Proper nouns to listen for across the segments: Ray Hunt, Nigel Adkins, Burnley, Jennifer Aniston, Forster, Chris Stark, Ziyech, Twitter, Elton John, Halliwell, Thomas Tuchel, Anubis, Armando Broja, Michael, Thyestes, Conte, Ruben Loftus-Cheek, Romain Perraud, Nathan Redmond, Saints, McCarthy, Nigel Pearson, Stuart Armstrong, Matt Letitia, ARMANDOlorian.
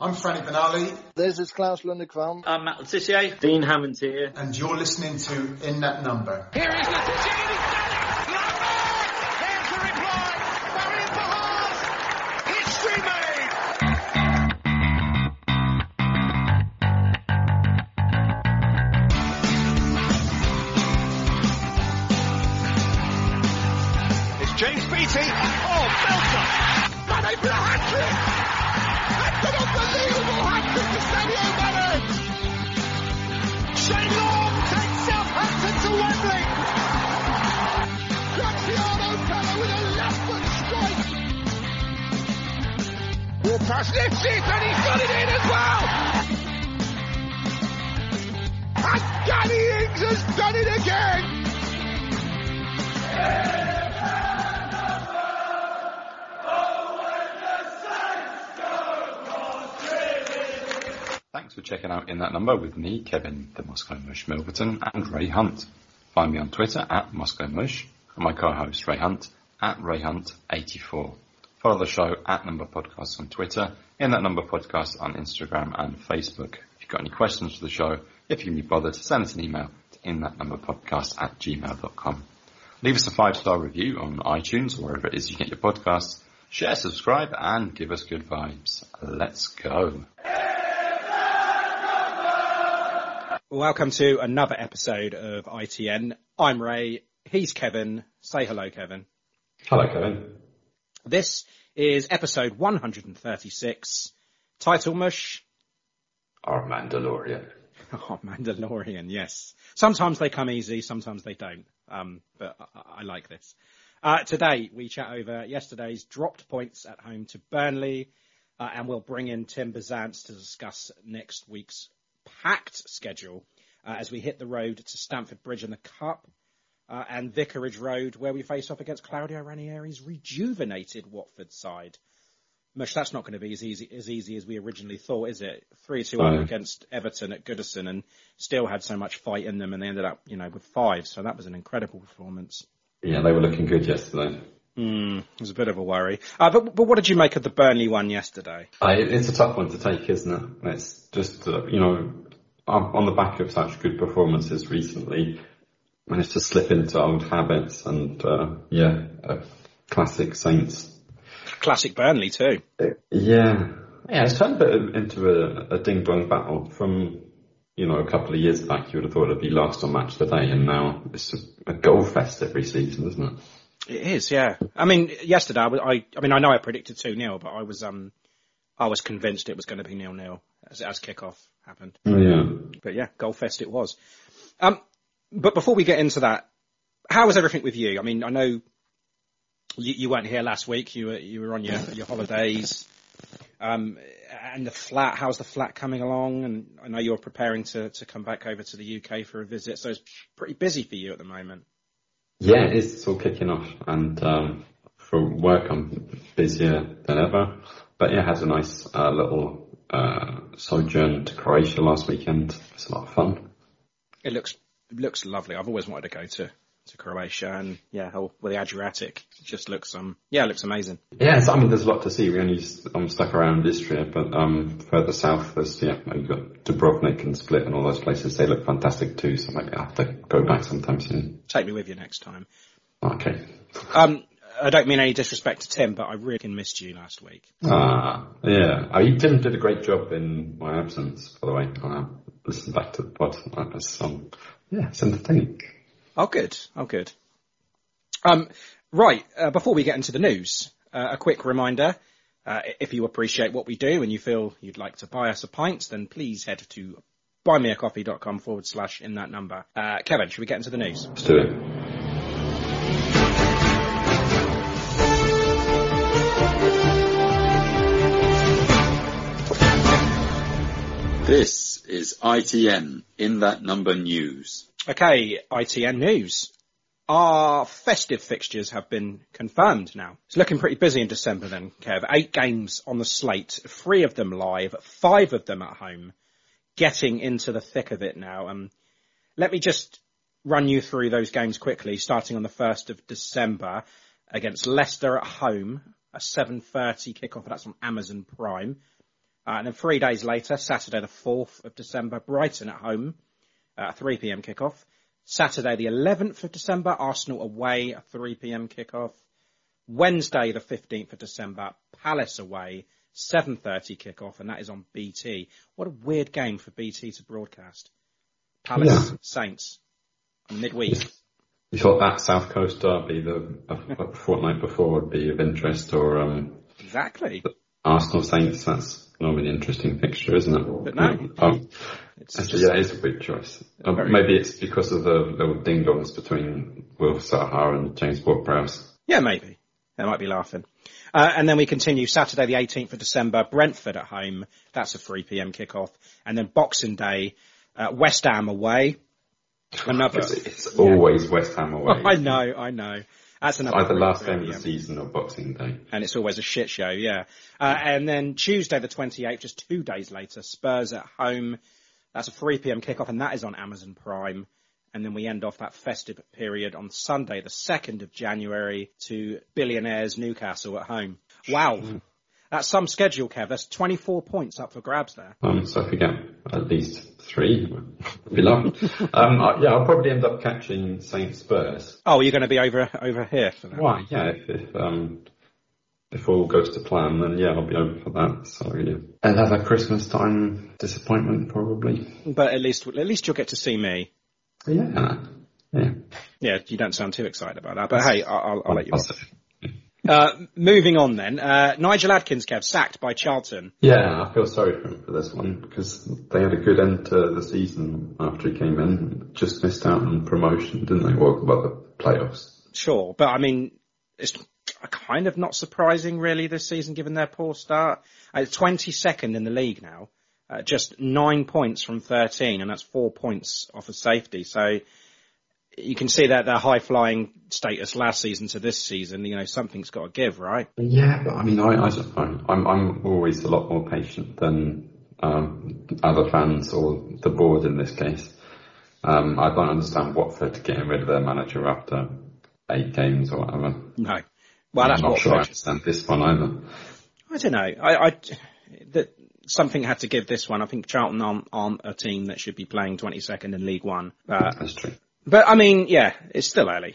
I'm Franny Benali. This is Klaus Lundekvam. I'm Matt Letitia. Dean Hammond's here. And you're listening to In That Number. Here is Letitia. Pass lifts it and he's got it in as well! And Danny Ings has done it again! Thanks for checking out In That Number with me, Kevin, the Moscow Mush Milverton, and Ray Hunt. Find me on Twitter at Moscow Mush, and my co-host Ray Hunt at RayHunt84. Follow the show at Number Podcast on Twitter, In That Number Podcast on Instagram and Facebook. If you've got any questions for the show, if you can be bothered, send us an email to inthatnumberpodcast@gmail.com. Leave us a 5-star review on iTunes or wherever it is you get your podcasts. Share, subscribe, and give us good vibes. Let's go. Welcome to another episode of ITN. I'm Ray. He's Kevin. Say hello, Kevin. Hello, Kevin. This is episode 136, title mush. Our Mandalorian. Oh, Mandalorian, yes. Sometimes they come easy, sometimes they don't, but I like this. Today, we chat over yesterday's dropped points at home to Burnley, and we'll bring in Tim Bezance to discuss next week's packed schedule as we hit the road to Stamford Bridge in the Cup. And Vicarage Road, where we face off against Claudio Ranieri's rejuvenated Watford side. Mush, that's not going to be as easy as we originally thought, is it? 3-2 against Everton at Goodison, and still had so much fight in them, and they ended up, with 5. So that was an incredible performance. Yeah, they were looking good yesterday. It was a bit of a worry. But what did you make of the Burnley one yesterday? It's a tough one to take, isn't it? It's just, on the back of such good performances recently, managed to slip into old habits and, classic Saints. Classic Burnley too. Yeah, it's turned into a ding-dong battle from, a couple of years back. You would have thought it would be last on Match Today, and now it's a goal fest every season, isn't it? It is, yeah. I mean, yesterday, I know I predicted 2-0, but I was convinced it was going to be 0-0 as kickoff happened. Yeah. But yeah, goal fest it was. But before we get into that, how was everything with you? I mean, I know you weren't here last week. You were on your holidays, and the flat. How's the flat coming along? And I know you're preparing to come back over to the UK for a visit. So it's pretty busy for you at the moment. Yeah, it's all kicking off, and for work I'm busier than ever. But yeah, I had a nice little sojourn to Croatia last weekend. It's a lot of fun. It looks lovely. I've always wanted to go to Croatia, and the Adriatic just looks amazing. Yeah, there's a lot to see. I'm stuck around Istria, but further south there's you've got Dubrovnik and Split and all those places. They look fantastic too. So maybe I have to go back sometime soon. Take me with you next time. Okay. I don't mean any disrespect to Tim, but I really missed you last week. Yeah. I mean, Tim did a great job in my absence, by the way. I listened back to the pod. Yeah, something to think. Oh, good. Right, before we get into the news, a quick reminder. If you appreciate what we do and you feel you'd like to buy us a pint, then please head to buymeacoffee.com/inthatnumber. Kevin, should we get into the news? Let's do it. This is ITN, In That Number News. Okay, ITN News. Our festive fixtures have been confirmed now. It's looking pretty busy in December then, Kev. 8 games on the slate, 3 of them live, 5 of them at home. Getting into the thick of it now. Let me just run you through those games quickly, starting on the 1st of December against Leicester at home, a 7:30 kickoff, and that's on Amazon Prime. And then 3 days later, Saturday the 4th of December, Brighton at home, 3pm kickoff. Saturday the 11th of December, Arsenal away, 3pm kickoff. Wednesday the 15th of December, Palace away, 7:30 kickoff, and that is on BT. What a weird game for BT to broadcast. Palace, yeah. Saints, midweek. You thought that South Coast derby the fortnight before would be of interest, or... Exactly. Arsenal Saints, that's... normally an interesting fixture, isn't it? But no. Yeah, it is a weird choice. Maybe it's because of the little ding-dongs between Will Sarr and James Ward-Prowse. Yeah, maybe. They might be laughing. And then we continue Saturday the 18th of December, Brentford at home. That's a 3pm kickoff. And then Boxing Day, West Ham away. Another. It's always West Ham away. I know. That's another either last game of the season or Boxing Day. And it's always a shit show, yeah. And then Tuesday the 28th, just 2 days later, Spurs at home. That's a 3pm kickoff, and that is on Amazon Prime. And then we end off that festive period on Sunday the 2nd of January to billionaires Newcastle at home. Wow. That's some schedule, Kev. That's 24 points up for grabs there. So if we get at least 3, it'd be long. Yeah, I'll probably end up catching Saint Spurs. Oh, you're going to be over here for that? Well, yeah, if all goes to plan, then yeah, I'll be over for that. So yeah, another Christmas time disappointment probably. But at least you'll get to see me. Yeah. You don't sound too excited about that, but hey, I'll let you off. Moving on then, Nigel Adkins, Kev, sacked by Charlton. Yeah, I feel sorry for him for this one, because they had a good end to the season after he came in. Just missed out on promotion, didn't they? Well, about the playoffs. Sure, but I mean, it's kind of not surprising really this season, given their poor start. 22nd in the league now, just 9 points from 13, and that's 4 points off of safety, so... You can see that their high-flying status last season to this season, you know, something's got to give, right? Yeah, but I mean, I'm always a lot more patient than other fans or the board in this case. I don't understand Watford getting rid of their manager after 8 games or whatever. No. Well, that's Watford. I'm not sure I understand this one either. I don't know. Something had to give this one. I think Charlton aren't a team that should be playing 22nd in League One. That's true. But, I mean, yeah, it's still early.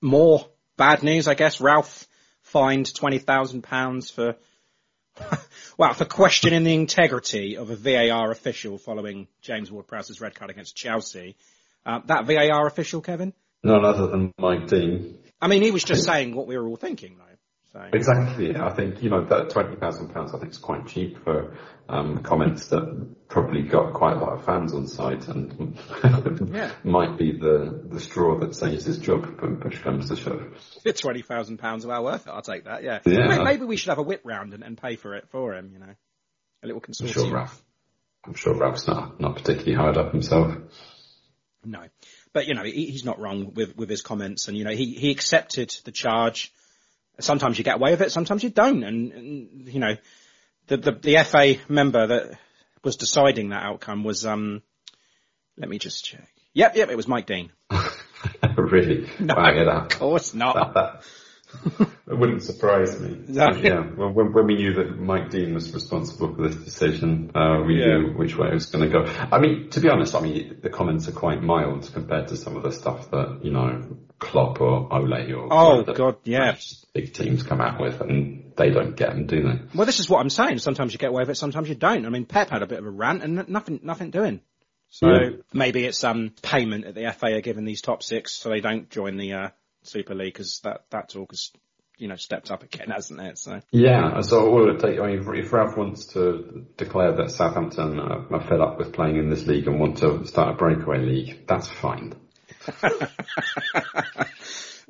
More bad news, I guess. Ralph fined £20,000 for, for questioning the integrity of a VAR official following James Ward-Prowse's red card against Chelsea. That VAR official, Kevin? None other than Mike Dean. I mean, he was just saying what we were all thinking, though. So. Exactly. I think, you know, that £20,000 I think is quite cheap for comments that probably got quite a lot of fans on side and might be the straw that saves his job when push comes to shove. It's £20,000 well worth it. I'll take that, yeah. Maybe we should have a whip round and pay for it for him, you know. A little consortium. I'm sure Ralph's not particularly hard up himself. No. But, you know, he's not wrong with his comments and, you know, he accepted the charge. Sometimes you get away with it, sometimes you don't. And you know, the FA member that was deciding that outcome was, let me just check. Yep, it was Mike Dean. Really? No, of course not. That, It wouldn't surprise me. No. Yeah. Well, when we knew that Mike Dean was responsible for this decision, we knew which way it was going to go. I mean, to be honest, the comments are quite mild compared to some of the stuff that, you know, Klopp or Ole or big teams come out with, and they don't get them, do they? Well, this is what I'm saying. Sometimes you get away with it, sometimes you don't. I mean, Pep had a bit of a rant and nothing doing. So maybe it's payment that the FA are giving these top six so they don't join the Super League, because that talk has, you know, stepped up again, hasn't it? So yeah, so all it takes, I mean, if Ralph wants to declare that Southampton are fed up with playing in this league and want to start a breakaway league, that's fine.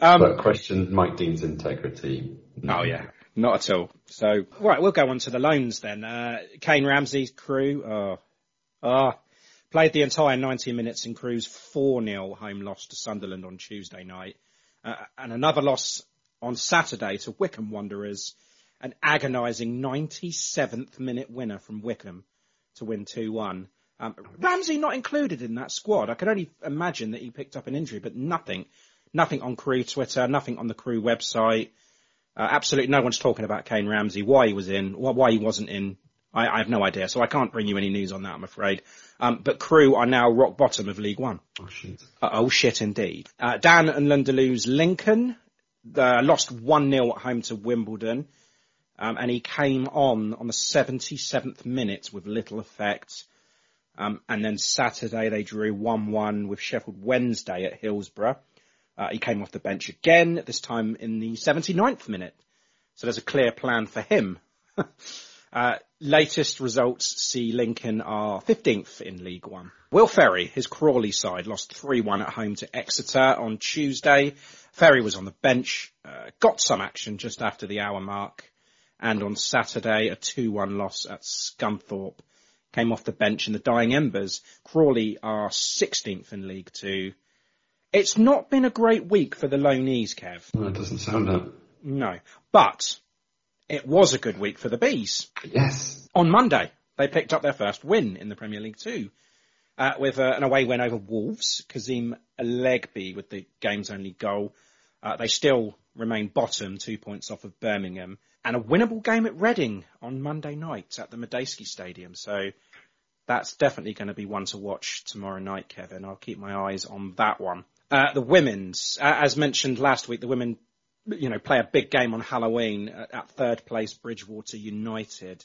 But question Mike Dean's integrity. No. Oh yeah, not at all. So right, we'll go on to the loans then. Kane Ramsey's crew played the entire 90 minutes in Crew's 4-0 home loss to Sunderland on Tuesday night. And another loss on Saturday to Wickham Wanderers, an agonising 97th minute winner from Wickham to win 2-1. Ramsey not included in that squad. I can only imagine that he picked up an injury, but nothing on Crew Twitter, nothing on the Crew website. Absolutely no one's talking about Kane Ramsey, why he was in, why he wasn't in. I have no idea, so I can't bring you any news on that, I'm afraid. But Crew are now rock bottom of League One. Oh, shit. Oh, shit, indeed. Dan and Lunderloo's Lincoln lost 1-0 at home to Wimbledon, and he came on the 77th minute with little effect. And then Saturday they drew 1-1 with Sheffield Wednesday at Hillsborough. He came off the bench again, this time in the 79th minute. So there's a clear plan for him. Latest results see Lincoln are 15th in League One. Will Ferry, his Crawley side, lost 3-1 at home to Exeter on Tuesday. Ferry was on the bench, got some action just after the hour mark, and on Saturday a 2-1 loss at Scunthorpe. Came off the bench in the dying embers. Crawley are 16th in League Two. It's not been a great week for the loanees, Kev. No, it doesn't sound that. No, but it was a good week for the Bees. Yes. On Monday, they picked up their first win in the Premier League Two, with an away win over Wolves. Kazim Alegbe with the game's only goal. They still remain bottom, 2 points off of Birmingham. And a winnable game at Reading on Monday night at the Medeski Stadium. So that's definitely going to be one to watch tomorrow night, Kevin. I'll keep my eyes on that one. The women's, as mentioned last week, the women, you know, play a big game on Halloween at third place Bridgewater United.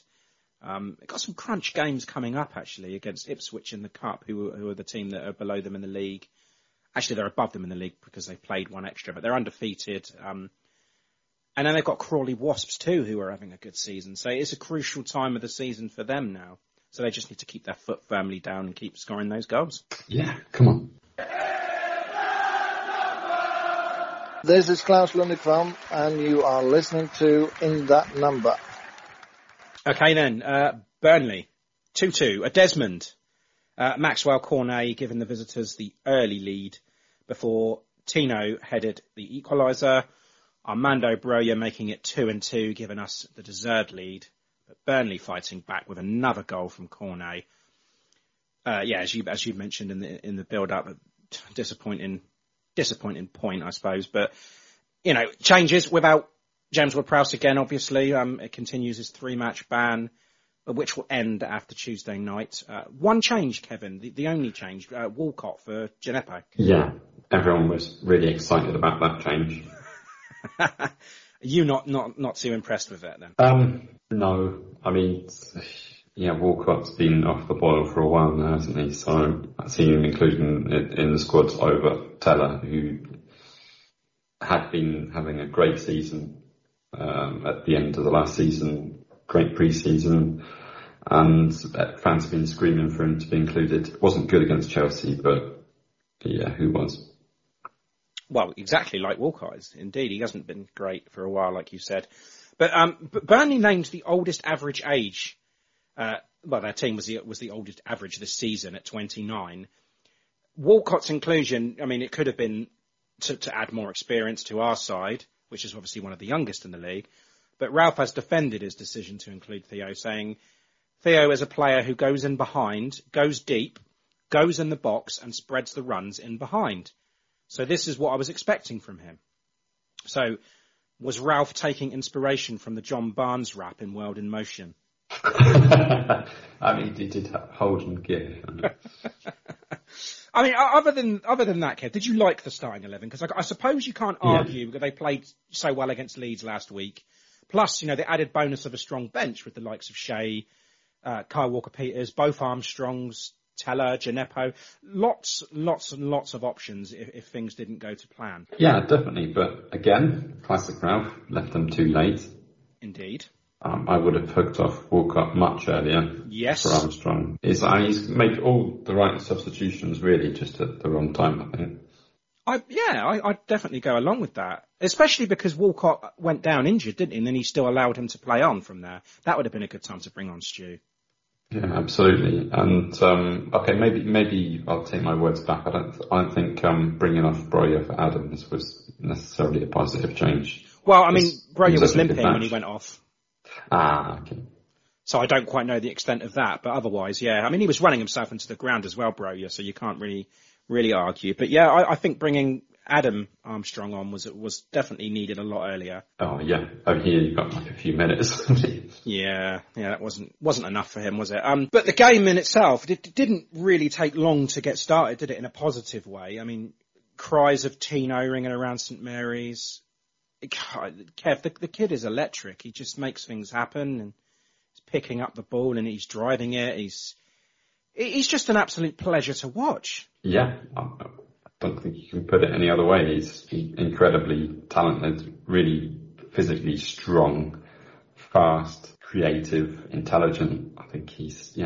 Got some crunch games coming up actually against Ipswich in the Cup, who are the team that are below them in the league. Actually, they're above them in the league because they've played one extra, but they're undefeated. And then they've got Crawley Wasps too, who are having a good season. So it's a crucial time of the season for them now. So they just need to keep their foot firmly down and keep scoring those goals. Yeah, come on. This is Klaus Lundekvam, and you are listening to In That Number. Okay then, Burnley, 2-2, a Desmond. Maxwel Cornet giving the visitors the early lead before Tino headed the equaliser. Armando Broja making it 2-2, giving us the deserved lead. But Burnley fighting back with another goal from Cornet. As you mentioned in the build-up, disappointing point, I suppose, but you know, changes without James Ward-Prowse again. Obviously, it continues his 3-match ban, which will end after Tuesday night. One change, Kevin, the only change, Walcott for Djenepo. Yeah, everyone was really excited about that change. You not too impressed with it then? No, I mean. Yeah, Walcott's been off the boil for a while now, hasn't he? So I see him including in the squad over Tella, who had been having a great season at the end of the last season, great pre-season, and fans have been screaming for him to be included. Wasn't good against Chelsea, but yeah, who was? Well, exactly like Walcott is. Indeed, he hasn't been great for a while, like you said. But Burnley named the oldest average age. Their team was the oldest average this season at 29. Walcott's inclusion, I mean, it could have been to add more experience to our side, which is obviously one of the youngest in the league. But Ralph has defended his decision to include Theo, saying, Theo is a player who goes in behind, goes deep, goes in the box and spreads the runs in behind. So this is what I was expecting from him. So Was Ralph taking inspiration from the John Barnes rap in World in Motion? I mean, he did hold and give. I mean, other than that, Kev, did you like the starting 11? Because I suppose you can't argue because they played so well against Leeds last week. Plus, you know, the added bonus of a strong bench with the likes of Shea, Kyle Walker-Peters, both Armstrongs, Tella, Djenepo. Lots of options if things didn't go to plan. Yeah, definitely. But again, classic Ralph, left them too late. Indeed. I would have hooked off Walcott much earlier. Yes. For Armstrong. He's made all the right substitutions, really, just at the wrong time, I think. I'd definitely go along with that. Especially because Walcott went down injured, didn't he? And then he still allowed him to play on from there. That would have been a good time to bring on Stu. Yeah, absolutely. And, okay, maybe I'll take my words back. I don't think, bringing off Broja for Adams was necessarily a positive change. Well, I mean, Broja was limping when he went off. Ah, okay. So I don't quite know the extent of that, but otherwise, yeah. I mean, he was running himself into the ground as well, Broja, so you can't really argue. But yeah, I think bringing Adam Armstrong on was definitely needed a lot earlier. Oh yeah, over here you got like a few minutes. yeah, that wasn't enough for him, was it? But the game in itself didn't really take long to get started, did it? In a positive way. I mean, cries of Tino ringing around St Mary's. Kev, the kid is electric. He just makes things happen, and he's picking up the ball and he's driving it. He's just an absolute pleasure to watch. Yeah. I don't think you can put it any other way. He's incredibly talented, really physically strong, fast, creative, intelligent. I think he's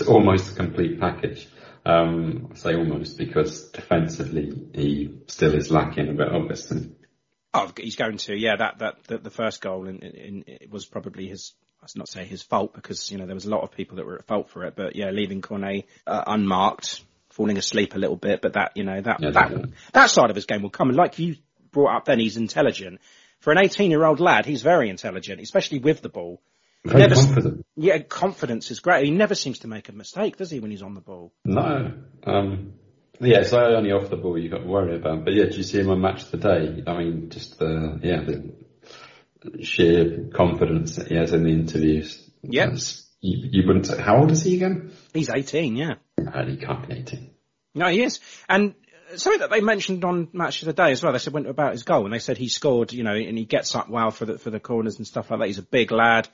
almost a complete package. I say almost because defensively he still is lacking a bit, obviously. Oh, he's going to, yeah, the first goal it was probably his, I should not say his fault because, you know, there was a lot of people that were at fault for it, but yeah, leaving Cornet unmarked, falling asleep a little bit, but that, you know, that side of his game will come. And like you brought up then, he's intelligent. For an 18-year-old lad, he's very intelligent, especially with the ball. Very confident. Yeah, confidence is great. He never seems to make a mistake, does he, when he's on the ball? No. Yeah, so only off the ball you've got to worry about. But yeah, do you see him on Match of the Day? I mean, just the sheer confidence that he has in the interviews. Yes. You wouldn't say, how old is he again? He's 18, yeah. No, he can't be 18. No, he is. And something that they mentioned on Match of the Day as well, they said went about his goal, and they said he scored, you know, and he gets up well for the corners and stuff like that. He's a big lad.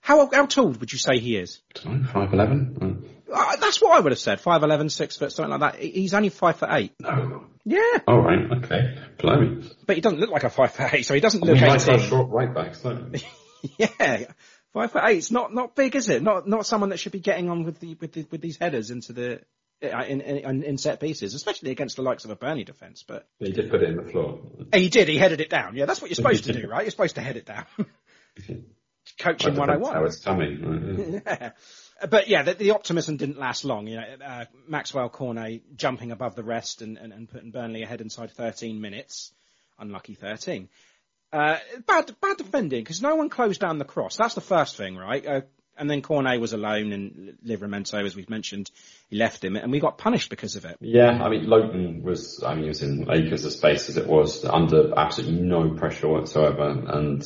How tall would you say he is? I don't know, 5'11". That's what I would have said. 5'11", 6 foot, something like that. He's only 5'8". No. Yeah. All right. Okay. Blimey. But he doesn't look like a 5'8", so he doesn't look. He's like short right back, so. Yeah. 5'8". It's not big, is it? Not someone that should be getting on with these headers into the in set pieces, especially against the likes of a Burnley defence. But he did put it in the floor. He did. He headed it down. Yeah, that's what you're supposed to do, right? You're supposed to head it down. Coaching 101. How it's coming. Yeah. But yeah, the optimism didn't last long. You know, Maxwel Cornet jumping above the rest and putting Burnley ahead inside 13 minutes. Unlucky 13. Bad defending because no one closed down the cross. That's the first thing, right? And then Cornet was alone and Livramento, as we've mentioned, he left him and we got punished because of it. Yeah, I mean, Loughton was in acres of space as it was, under absolutely no pressure whatsoever, and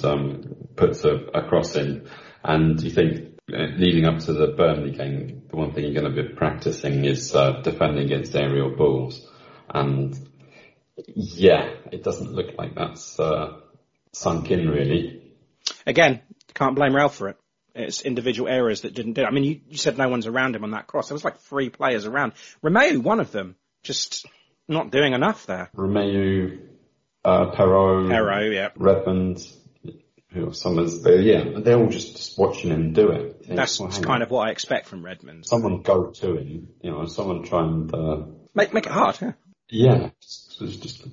puts a cross in. And you think, leading up to the Burnley game, the one thing you're going to be practicing is defending against aerial balls. And yeah, it doesn't look like that's sunk in, really. Again, can't blame Ralph for it. It's individual errors that didn't do it. I mean, you said no one's around him on that cross. There was like three players around. Romeu, one of them, just not doing enough there. Romeu, Perraud, yeah. Redmond, Summers, they're all just watching him do it. That's kind of what I expect from Redmond. Someone go to him, you know, someone try and... Make it hard, yeah. Yeah, just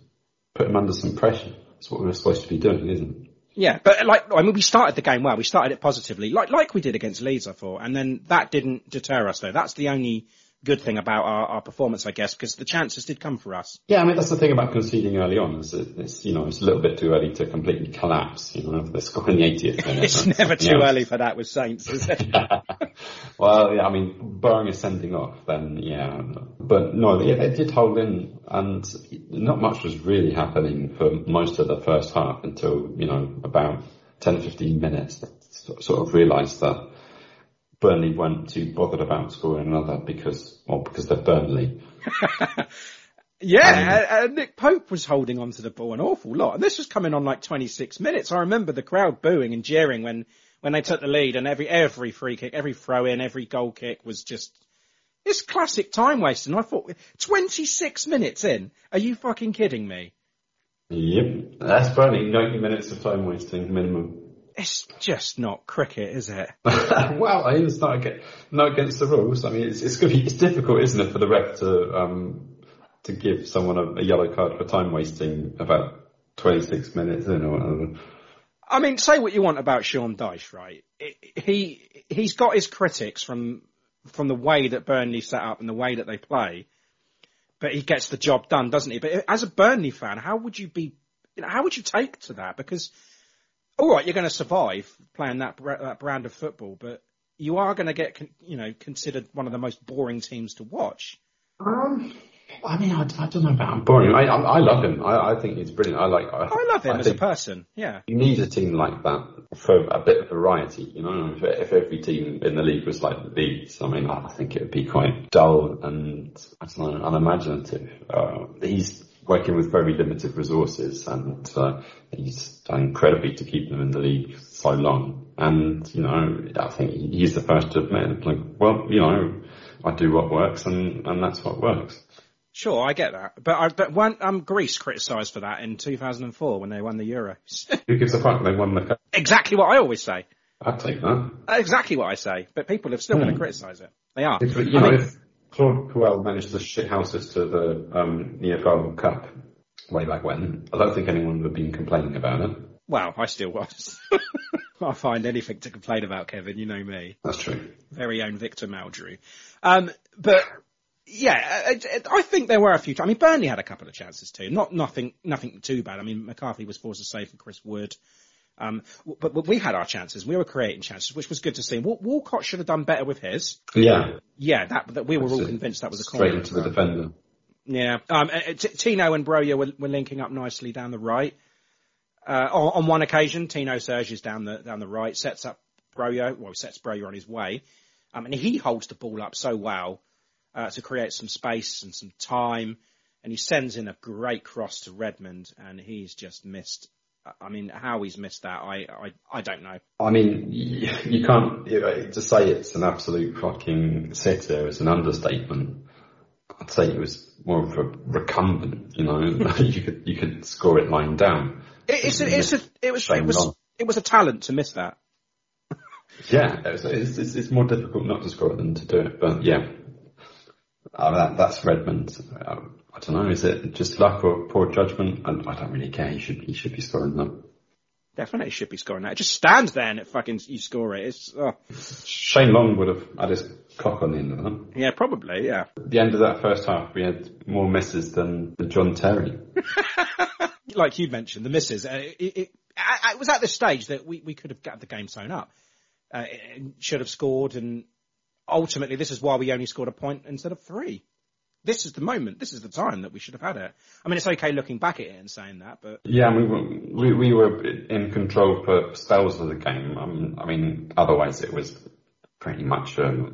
put him under some pressure. That's what we were supposed to be doing, isn't it? Yeah, but we started the game well. We started it positively, like we did against Leeds, I thought, and then that didn't deter us, though. That's the only good thing about our performance, I guess, because the chances did come for us. Yeah, I mean, that's the thing about conceding early on. Is it's, you know, it's a little bit too early to completely collapse. You know, they're scoring the 80th minute. It's never too early for that with Saints, is it? Well, yeah, I mean, barring a sending off, then, yeah. But no, they did hold in, and not much was really happening for most of the first half until, you know, about 10, 15 minutes. They sort of realised that Burnley weren't too bothered about scoring another because they're Burnley. Yeah, Nick Pope was holding on to the ball an awful lot. And this was coming on like 26 minutes. I remember the crowd booing and jeering when they took the lead, and every free kick, every throw in, every goal kick was just, it's classic time wasting. I thought, 26 minutes in? Are you fucking kidding me? Yep, that's Burnley, 90 minutes of time wasting minimum. It's just not cricket, is it? Well, I mean, it's not against the rules. I mean, it's difficult, isn't it, for the ref to give someone a yellow card for time wasting about 26 minutes in or whatever. I mean, say what you want about Sean Dyche, right? He's got his critics from the way that Burnley set up and the way that they play, but he gets the job done, doesn't he? But as a Burnley fan, how would you take to that? Because all right, you're going to survive playing that brand of football, but you are going to get, you know, considered one of the most boring teams to watch. I mean, I don't know about boring. I love him. I think he's brilliant. I love him as a person. Yeah. You need a team like that for a bit of variety. You know, if every team in the league was like Leeds, I mean, I think it would be quite dull and unimaginative. He's working with very limited resources, and he's done incredibly to keep them in the league so long. And, you know, I think he's the first to admit, like, well, you know, I do what works, and that's what works. Sure, I get that. But weren't Greece criticised for that in 2004 when they won the Euros? Who gives a fuck? They won the cup. Exactly what I always say. I take that. Exactly what I say. But people are still going to criticise it. They are. If, you know, if Claude Puel managed to shithouse us to the EFL Cup way back when, I don't think anyone would have been complaining about it. Well, I still was. I find anything to complain about, Kevin. You know me. That's true. Very own Victor Maldrew. But yeah, I think there were a few. I mean, Burnley had a couple of chances too. Nothing too bad. I mean, McCarthy was forced to save for Chris Wood. But we had our chances. We were creating chances, which was good to see. Walcott should have done better with his. Yeah. Yeah, that we were all convinced that was a corner. Straight into the defender. Yeah. Tino and Broja were linking up nicely down the right. On one occasion, Tino surges down the right, sets Broja on his way. And he holds the ball up so well to create some space and some time. And he sends in a great cross to Redmond, and he's just missed. I mean, how he's missed that, I don't know. I mean, you can't, to say it's an absolute fucking sitter is an understatement. I'd say it was more of a recumbent, you know. you could score it lying down. It was a talent to miss that. Yeah, it's more difficult not to score it than to do it. But yeah, that's Redmond. I don't know. Is it just luck or poor judgment? I don't really care. He should be scoring that. Definitely should be scoring that. It just stands there and you score it. Shane Long would have had his cock on the end of that. Yeah, probably. Yeah. At the end of that first half, we had more misses than the John Terry. Like you mentioned, the misses. It was at this stage that we could have got the game sewn up. It should have scored, and ultimately, this is why we only scored a point instead of 3. This is the moment. This is the time that we should have had it. I mean, it's okay looking back at it and saying that, but yeah, we were in control for spells of the game. I mean, otherwise it was pretty much a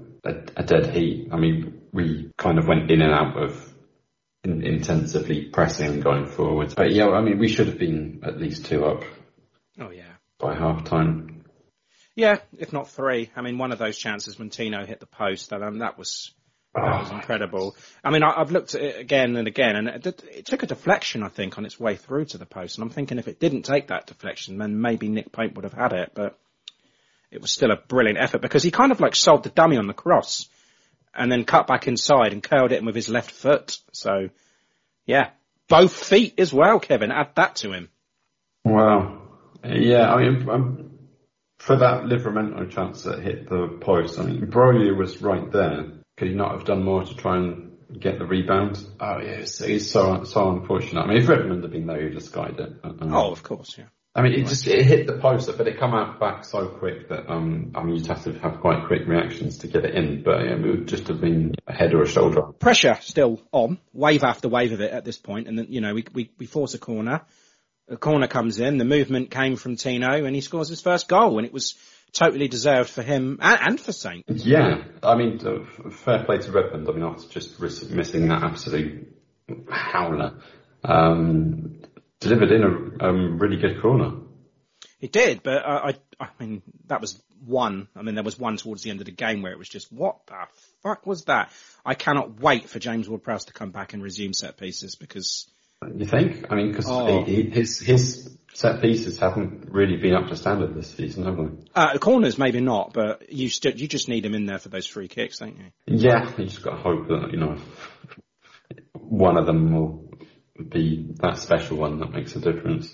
dead heat. I mean, we kind of went in and out of intensively pressing and going forward. But yeah, I mean, we should have been at least 2 up. Oh yeah, by half time. Yeah, if not 3. I mean, one of those chances when Tino hit the post, that was incredible. I mean, I've looked at it again and again, and it took a deflection, I think, on its way through to the post. And I'm thinking if it didn't take that deflection, then maybe Nick Pope would have had it. But it was still a brilliant effort because he kind of like sold the dummy on the cross and then cut back inside and curled it in with his left foot. So, yeah, both feet as well, Kevin. Add that to him. Wow. Yeah, I mean, for that Livramento chance that hit the post, I mean, Broja was right there. Could he not have done more to try and get the rebound? Oh, yeah, it's so unfortunate. I mean, if Redmond had been there, he'd have skied it. Oh, of course, yeah. I mean, it hit the post, but it come out back so quick that I mean, you'd have to have quite quick reactions to get it in. But yeah, it would just have been a head or a shoulder. Pressure still on, wave after wave of it at this point, and then, you know, we force a corner. The corner comes in. The movement came from Tino, and he scores his first goal, and it was totally deserved for him and for Saint. Yeah, I mean, fair play to Redmond. I mean, after just missing that absolute howler. Delivered in a really good corner. It did, but I mean, that was one. I mean, there was one towards the end of the game where it was just, what the fuck was that? I cannot wait for James Ward-Prowse to come back and resume set pieces because... You think? I mean, because his set pieces haven't really been up to standard this season, have they? The corners, maybe not, but you just need him in there for those free kicks, don't you? Yeah, you just got to hope that, you know, one of them will... be that special one that makes a difference.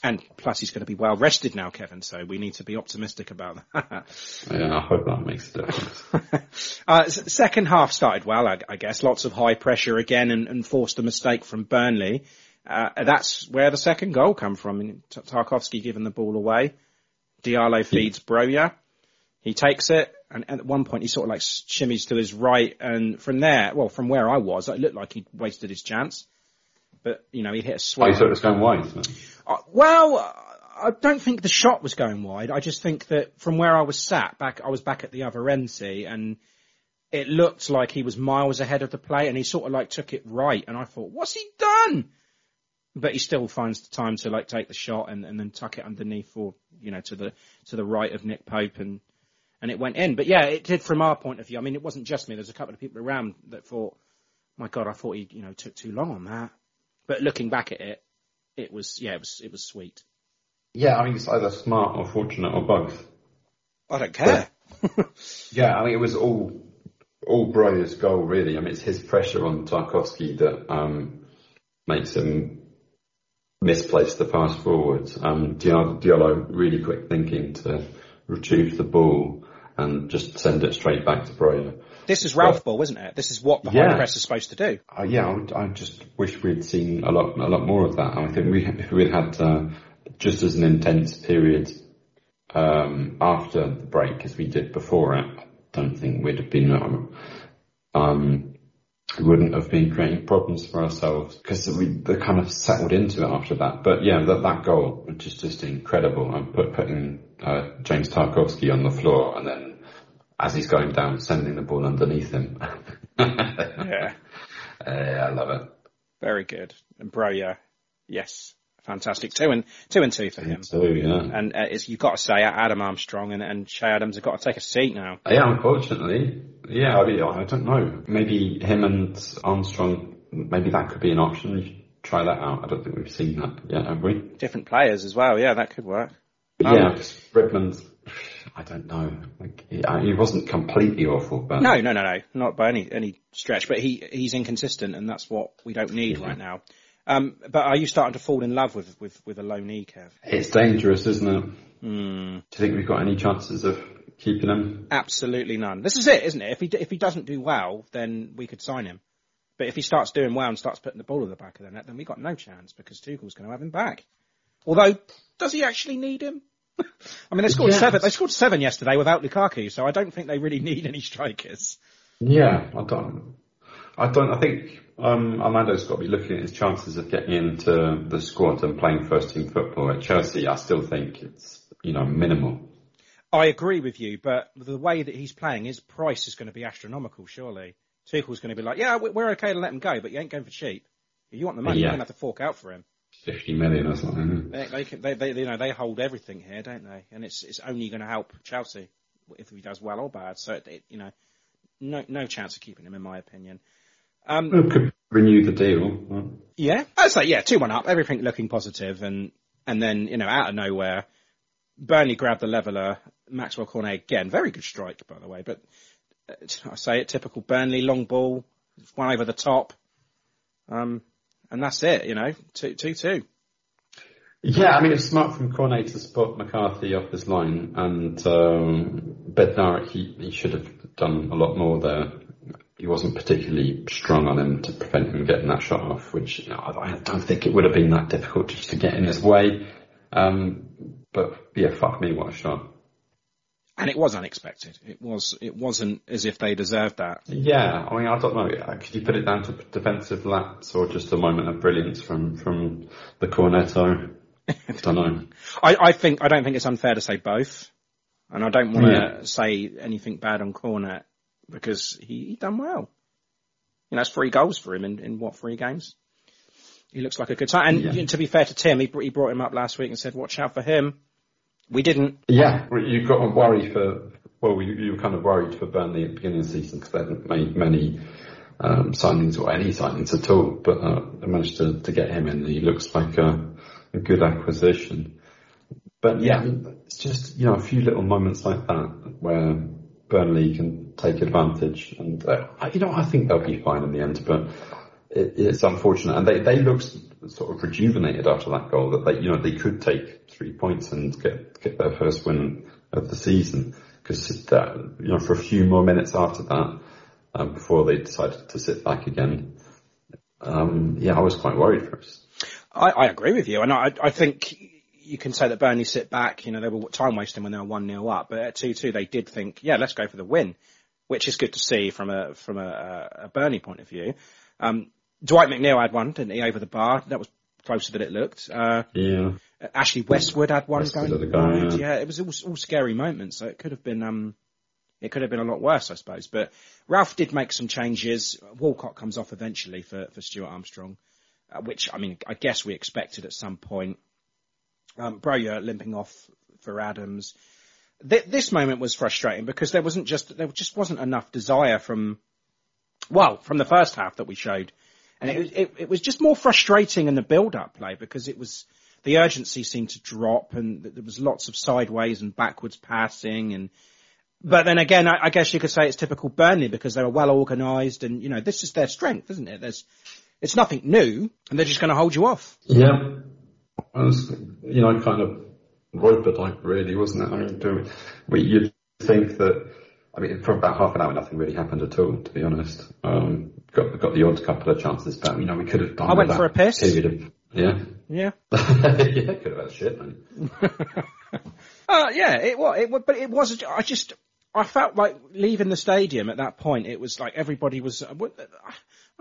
And plus he's going to be well rested now, Kevin, so we need to be optimistic about that. Yeah, I hope that makes a difference. Second half started well, I guess. Lots of high pressure again and forced a mistake from Burnley. That's where the second goal come from. I mean, Tarkowski giving the ball away. Diallo feeds Broja. He takes it, and at one point he sort of like shimmies to his right, and from there, well, from where I was, it looked like he'd wasted his chance. But, you know, he hit a swing. Oh, you thought it was going wide? Well, I don't think the shot was going wide. I just think that from where I was sat, I was back at the other end, see, and it looked like he was miles ahead of the play, and he sort of, like, took it right, and I thought, what's he done? But he still finds the time to, like, take the shot and then tuck it underneath or, you know, to the right of Nick Pope, and it went in. But, yeah, it did from our point of view. I mean, it wasn't just me. There's a couple of people around that thought, my God, I thought he, you know, took too long on that. But looking back at it, it was sweet. Yeah, I mean, it's either smart or fortunate or both. I don't care. Yeah, I mean, it was all Broja's goal, really. I mean, it's his pressure on Tarkowski that makes him misplace the pass forwards. Diallo really quick thinking to retrieve the ball and just send it straight back to Broja. This is Ralph ball, isn't it? This is what the high press is supposed to do. I just wish we'd seen a lot more of that. I think we'd had just as an intense period after the break as we did before it. I don't think we'd have been. We wouldn't have been creating problems for ourselves because we kind of settled into it after that. But yeah, that goal was just incredible. I'm putting James Tarkowski on the floor and then, as he's going down, sending the ball underneath him. Yeah. I love it. Very good. And Broja, yes, fantastic. 2 and 2 for him. 2, yeah. And you've got to say, Adam Armstrong and Che Adams have got to take a seat now. Yeah, unfortunately. Yeah, I don't know. Maybe him and Armstrong, maybe that could be an option. You should try that out. I don't think we've seen that yet, have we? Different players as well. Yeah, that could work. Yeah, Redmond, I don't know. Like, he wasn't completely awful, but no, not by any stretch. But he's inconsistent, and that's what we don't need right now. But are you starting to fall in love with a low knee, Kev? It's dangerous, isn't it? Mm. Do you think we've got any chances of keeping him? Absolutely none. This is it, isn't it? If he doesn't do well, then we could sign him. But if he starts doing well and starts putting the ball in the back of the net, then we got no chance because Tuchel's going to have him back. Although, does he actually need him? I mean, they scored 7 yesterday without Lukaku, so I don't think they really need any strikers. Yeah, I think Armando's got to be looking at his chances of getting into the squad and playing first team football at Chelsea. I still think it's, you know, minimal. I agree with you, but the way that he's playing, his price is going to be astronomical, surely. Tuchel's going to be like, yeah, we're okay to let him go, but you ain't going for cheap. If you want the money, you're going to have to fork out for him. 50 million or something. They hold everything here, don't they? And it's only going to help Chelsea if he does well or bad. So no chance of keeping him, in my opinion. Could renew the deal. Yeah, I'd say 2-1 up. Everything looking positive, and then, you know, out of nowhere, Burnley grabbed the leveller. Maxwel Cornet again, very good strike by the way. But I say it, typical Burnley, long ball, one over the top. And that's it, you know, 2-2. Yeah, I mean, it's smart from Cornet to spot McCarthy off his line, and Bednarik, he should have done a lot more there. he wasn't particularly strong on him to prevent him getting that shot off, which, you know, I don't think it would have been that difficult just to get in his way. But yeah, fuck me, what a shot. And it was unexpected. It wasn't as if they deserved that. Yeah, I mean, I don't know. Could you put it down to defensive lapse or just a moment of brilliance from the Cornetto? I don't know. I don't think it's unfair to say both. And I don't want to say anything bad on Cornet because he done well. You know, that's 3 goals for him in what, 3 games? He looks like a good sign. And to be fair to Tim, he brought him up last week and said, watch out for him. We didn't. Yeah, you've got to worry for, well, you were kind of worried for Burnley at the beginning of the season because they hadn't made many signings or any signings at all. But I managed to get him in and he looks like a good acquisition. But yeah, I mean, it's just, you know, a few little moments like that where Burnley can take advantage. And, you know, I think they'll be fine in the end, but it's unfortunate. And they looked sort of rejuvenated after that goal, that they, you know, they could take 3 points and get their first win of the season. Because, you know, for a few more minutes after that, before they decided to sit back again, I was quite worried for us. I agree with you. And I think you can say that Burnley sit back, you know, they were time wasting when they were 1-0 up. But at 2-2, they did think, yeah, let's go for the win, which is good to see from a Burnley point of view. Dwight McNeil had one, didn't he, over the bar? That was closer than it looked. Yeah. Ashley Westwood had one going. Yeah, it was all scary moments. So it could have been a lot worse, I suppose. But Ralph did make some changes. Walcott comes off eventually for Stuart Armstrong, which, I mean, I guess we expected at some point. Broja limping off for Adams. This moment was frustrating because there just wasn't enough desire from the first half that we showed. And it was just more frustrating in the build-up play because the urgency seemed to drop and there was lots of sideways and backwards passing. But then again, I guess you could say it's typical Burnley because they were well organised and, you know, this is their strength, isn't it? It's nothing new and they're just going to hold you off. Yeah. It was, you know, kind of roper-like really, wasn't it? I mean, you'd think that, I mean, for about half an hour, nothing really happened at all, to be honest. Got the odd couple of chances, but, you know, we could have done. I went for a piss. Yeah. Yeah, could have had shit, man. Yeah, it was. I felt like leaving the stadium at that point. It was like everybody was. I wouldn't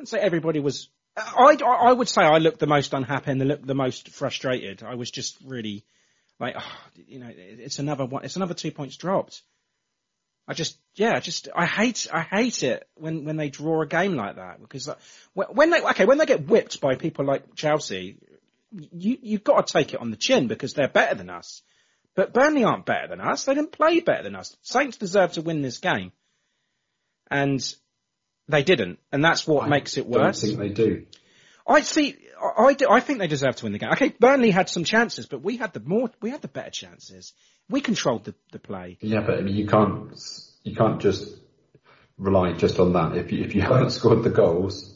say everybody was. I would say I looked the most unhappy and the most frustrated. I was just really like, you know, it's another one. It's another 2 points dropped. I hate it when they draw a game like that because when they get whipped by people like Chelsea, you've got to take it on the chin because they're better than us. But Burnley aren't better than us. They didn't play better than us. Saints deserve to win this game. And they didn't. And that's what makes it worse. I don't think they do. I think they deserve to win the game. Okay, Burnley had some chances, but we had the better chances. We controlled the play. Yeah, but I mean, you can't just rely just on that. If you haven't scored the goals,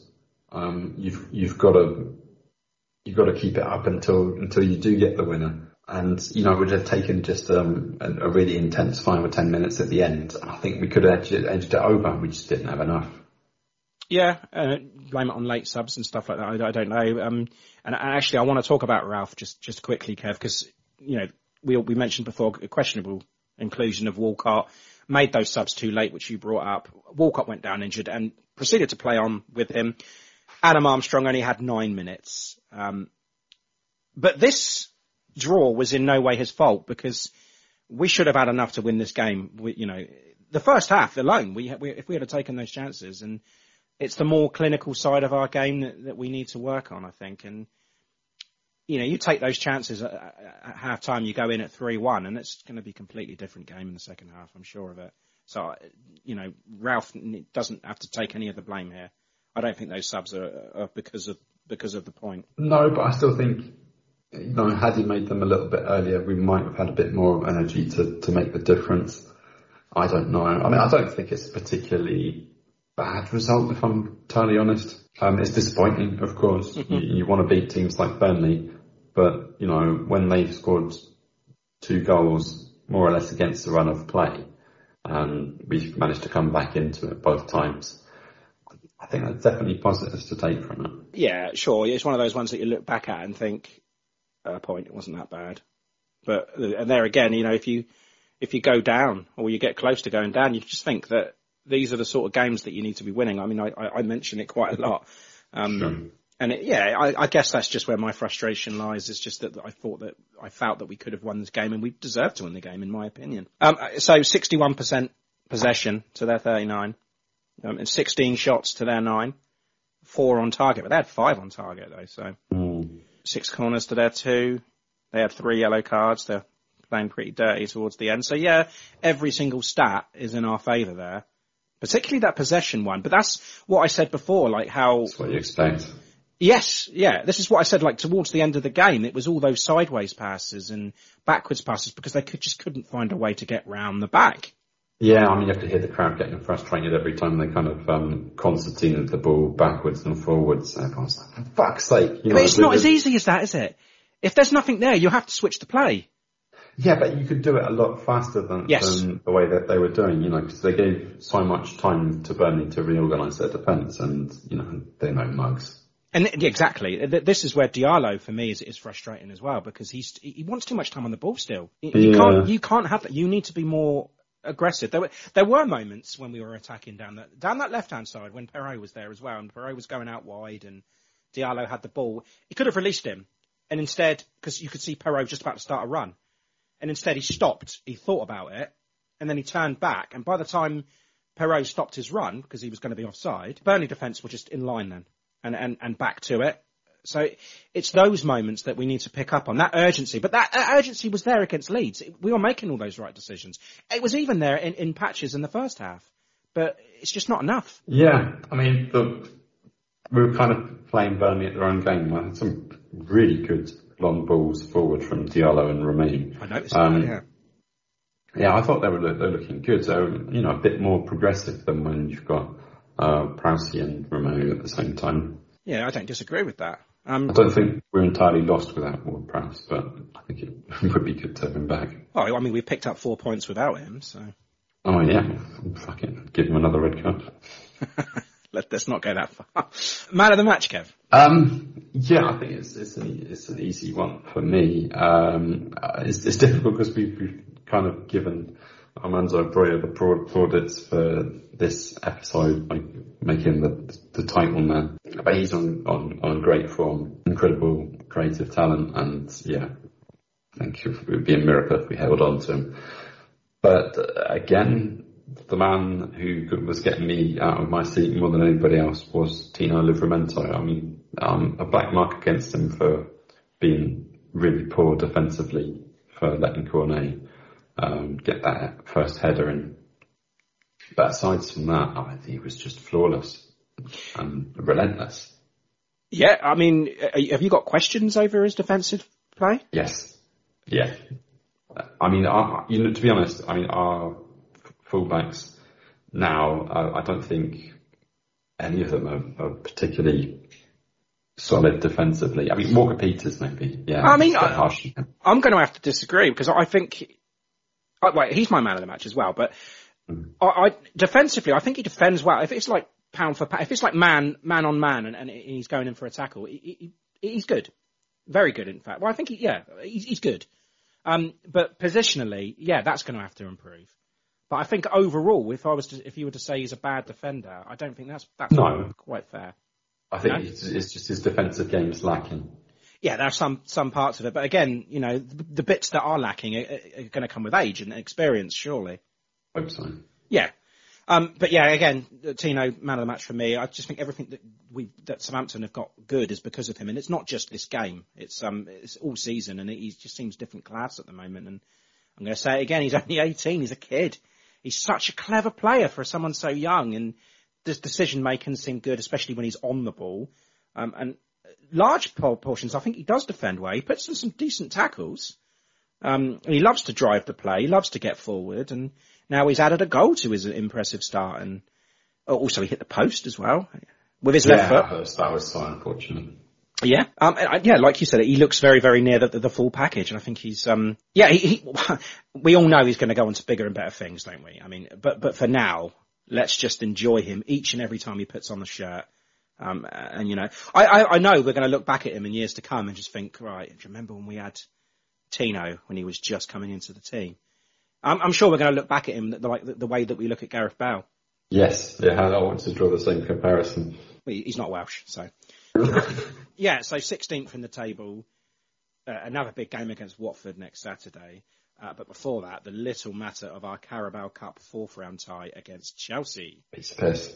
you've got to keep it up until you do get the winner. And you know, it would have taken just a really intense 5 or 10 minutes at the end. I think we could have edged it over. We just didn't have enough. Yeah, blame it on late subs and stuff like that. I don't know. And actually, I want to talk about Ralph just quickly, Kev, because, you know, we mentioned before a questionable inclusion of Walcott, made those subs too late, which you brought up. Walcott went down injured and proceeded to play on with him. Adam Armstrong only had 9 minutes. But this draw was in no way his fault because we should have had enough to win this game. You know, the first half alone, if we had taken those chances and... It's the more clinical side of our game that we need to work on, I think. And, you know, you take those chances at half-time, you go in at 3-1, and it's going to be a completely different game in the second half, I'm sure of it. So, you know, Ralph doesn't have to take any of the blame here. I don't think those subs are because of the point. No, but I still think, you know, had he made them a little bit earlier, we might have had a bit more energy to make the difference. I don't know. I mean, I don't think it's particularly... bad result, if I'm entirely honest. It's disappointing, of course. You want to beat teams like Burnley, but, you know, when they've scored 2 goals, more or less against the run of play, and we've managed to come back into it both times, I think that's definitely positives to take from it. Yeah, sure. It's one of those ones that you look back at and think, at a point, it wasn't that bad. But and there again, you know, if you go down or you get close to going down, you just think that these are the sort of games that you need to be winning. I mean, I mention it quite a lot. Sure. And I guess that's just where my frustration lies. It's just that I felt that we could have won this game, and we deserved to win the game, in my opinion. So 61% possession to their 39, and 16 shots to their 9, 4 on target. But they had 5 on target though, so 6 corners to their 2. They had 3 yellow cards. They're playing pretty dirty towards the end. So yeah, every single stat is in our favour there, particularly that possession one. But that's what I said before, like how. That's what you expect. Yes, yeah. This is what I said, like, towards the end of the game, it was all those sideways passes and backwards passes because they couldn't find a way to get round the back. Yeah, I mean, you have to hear the crowd getting frustrated every time they kind of concertinaed the ball backwards and forwards. Everyone's like, for fuck's sake. But it's not as easy as that, is it? If there's nothing there, you'll have to switch the play. Yeah, but you could do it a lot faster than the way that they were doing, you know, because they gave so much time to Burnley to reorganise their defence and, you know, they're no mugs. And exactly, this is where Diallo for me is frustrating as well because he wants too much time on the ball still. You can't have that. You need to be more aggressive. There were moments when we were attacking down that left hand side when Perraud was there as well, and Perraud was going out wide and Diallo had the ball. He could have released him, and instead, because you could see Perraud just about to start a run, and instead he stopped. He thought about it, and then he turned back. And by the time Perraud stopped his run because he was going to be offside, Burnley defence were just in line then. And back to it. So it's those moments that we need to pick up on, that urgency. But that urgency was there against Leeds. We were making all those right decisions. It was even there in patches in the first half. But it's just not enough. Yeah, I mean, we were kind of playing Burnley at their own game. I had some really good long balls forward from Diallo and Romain. I noticed that, yeah. Yeah, I thought they were looking good. So, you know, a bit more progressive than when you've got Prowse and Romeo at the same time. Yeah, I don't disagree with that. I don't think we're entirely lost without Ward-Prowse, but I think it would be good to have him back. Oh, I mean, we picked up 4 points without him, so. Oh, yeah. Fucking give him another red card. Let's not go that far. Man of the match, Kev? Yeah, I think it's an easy one for me. It's difficult because we've kind of given Armando Broja the plaudits for this episode, like making the title man. But he's on great form, incredible creative talent, and yeah, I think it would be a miracle if we held on to him. But again, the man who was getting me out of my seat more than anybody else was Tino Livramento. I mean, a black mark against him for being really poor defensively, for letting Cornet get that first header in. But aside from that, he was just flawless and relentless. Yeah, I mean, have you got questions over his defensive play? Yes. Yeah. I mean, you know, to be honest, I mean, our fullbacks now, I don't think any of them are particularly solid defensively. I mean, Walker-Peters maybe. Yeah. I mean, I'm going to have to disagree because I think. Right, he's my man of the match as well, but defensively, I think he defends well. If it's like pound for pound, if it's like man on man, and he's going in for a tackle, he's good, very good, in fact. Well, I think he's good, but positionally, yeah, that's going to have to improve. But I think overall, if you were to say he's a bad defender, I don't think that's no. Quite fair. I think it's just his defensive game is lacking. Yeah, there are some parts of it, but again, you know, the bits that are lacking are going to come with age and experience, surely. I hope so. Yeah, but yeah, again, Tino, man of the match for me. I just think everything that Southampton have got good is because of him, and it's not just this game. It's all season, and he just seems different class at the moment. And I'm going to say it again: he's only 18. He's a kid. He's such a clever player for someone so young, and this decision making seemed good, especially when he's on the ball, and. Large portions, I think he does defend well. He puts in some decent tackles. And he loves to drive the play. He loves to get forward. And now he's added a goal to his impressive start. And also he hit the post as well with his left foot. Yeah, that was so unfortunate. Yeah. Yeah, like you said, he looks very, very near the full package. And I think he's... we all know he's going to go on to bigger and better things, don't we? I mean, but for now, Let's just enjoy him each and every time he puts on the shirt. And, you know, I know we're going to look back at him in years to come and just think, right, do you remember when we had Tino when he was just coming into the team? I'm sure we're going to look back at him like the way that we look at Gareth Bale. Yes, yeah, I want to draw the same comparison. He's not Welsh, so. Yeah, so 16th in the table, another big game against Watford next Saturday. But before that, the little matter of our Carabao Cup fourth round tie against Chelsea. It's piss.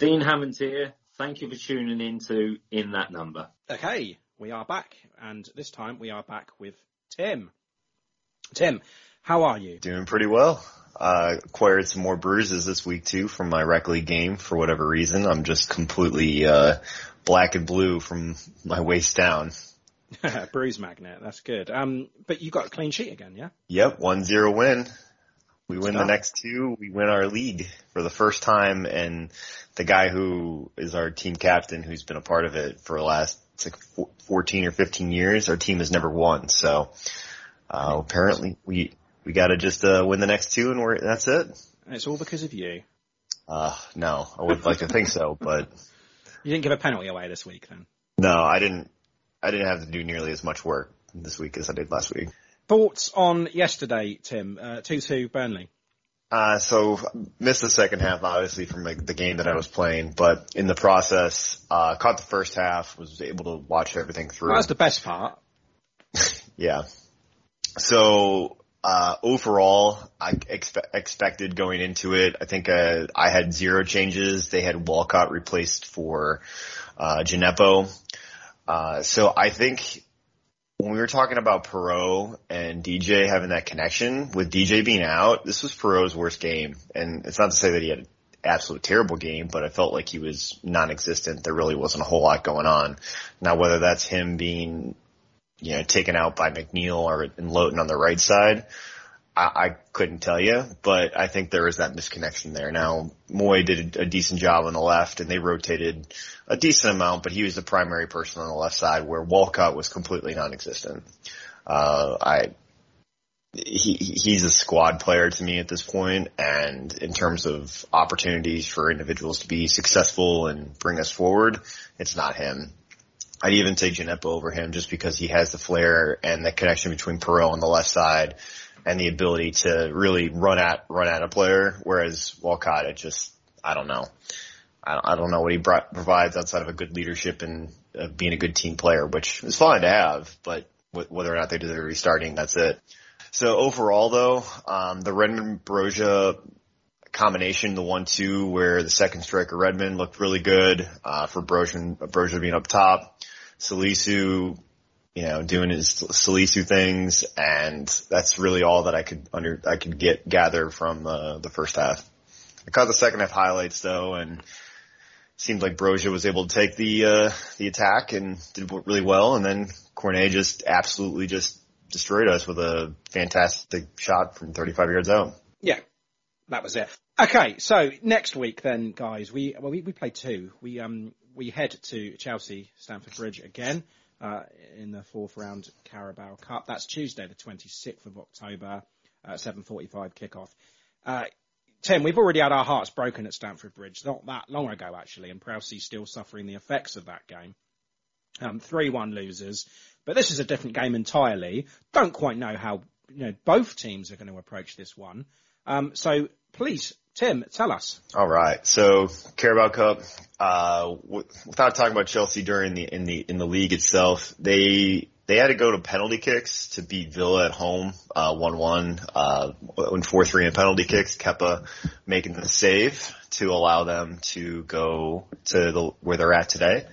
Dean Hammond here. Thank you for tuning in to In That Number. Okay, we are back. And this time we are back with Tim. Tim, how are you? Doing pretty well. Acquired some more bruises this week too from my rec league game for whatever reason. I'm just completely black and blue from my waist down. Bruise magnet, that's good. But you got a clean sheet again, yeah? Yep, 1-0 win. We win the next two. We win our league for the first time. And the guy who is our team captain, who's been a part of it for the last 14 or 15 years, our team has never won. So apparently we got to just win the next two, and that's it. And it's all because of you. No, I would like to think so, but you didn't give a penalty away this week, then? No, I didn't have to do nearly as much work this week as I did last week. Thoughts on yesterday, Tim? 2-2 Burnley. So missed the second half, obviously, from the game that I was playing. But in the process, caught the first half, was able to watch everything through. Well, that's the best part. Yeah. So overall, I expected going into it. I think I had zero changes. They had Walcott replaced for Djenepo. So I think when we were talking about Perraud and DJ having that connection, with DJ being out, this was Perraud's worst game. And it's not to say that he had an absolute terrible game, but I felt like he was non-existent. There really wasn't a whole lot going on. Now, whether that's him being, you know, taken out by McNeil or Lowton on the right side, I couldn't tell you, but I think there is that misconnection there. Now, Moy did a decent job on the left, and they rotated a decent amount, but he was the primary person on the left side, where Walcott was completely non-existent. He's a squad player to me at this point, and in terms of opportunities for individuals to be successful and bring us forward, it's not him. I'd even take Djenepo over him just because he has the flair and the connection between Perraud on the left side and the ability to really run at a player, whereas Walcott, I don't know. I don't know what he provides outside of a good leadership and being a good team player, which is fine to have, but whether or not they do the restarting, that's it. So overall, though, the Redmond-Broja combination, the 1-2, where the second striker Redmond looked really good for Broja being up top. Salisu, you know, doing his Salisu things, and that's really all that I could gather from the first half. I caught the second half highlights though, and it seemed like Broja was able to take the attack and did really well, and then Cornet just absolutely just destroyed us with a fantastic shot from 35 yards out. Yeah, that was it. Okay, so next week then, guys, we play two. We head to Chelsea, Stamford Bridge again. In the fourth round Carabao Cup. That's Tuesday, the 26th of October, 7:45 kickoff. Tim, we've already had our hearts broken at Stamford Bridge, not that long ago, actually, and Prowsey's still suffering the effects of that game. 3-1 losers, but this is a different game entirely. Don't quite know how, you know, both teams are going to approach this one. So please, Tim, tell us. All right. So Carabao Cup, without talking about Chelsea during in the league itself, they had to go to penalty kicks to beat Villa at home, 1-1, in 4-3 in penalty kicks. Kepa making the save to allow them to go to where they're at today.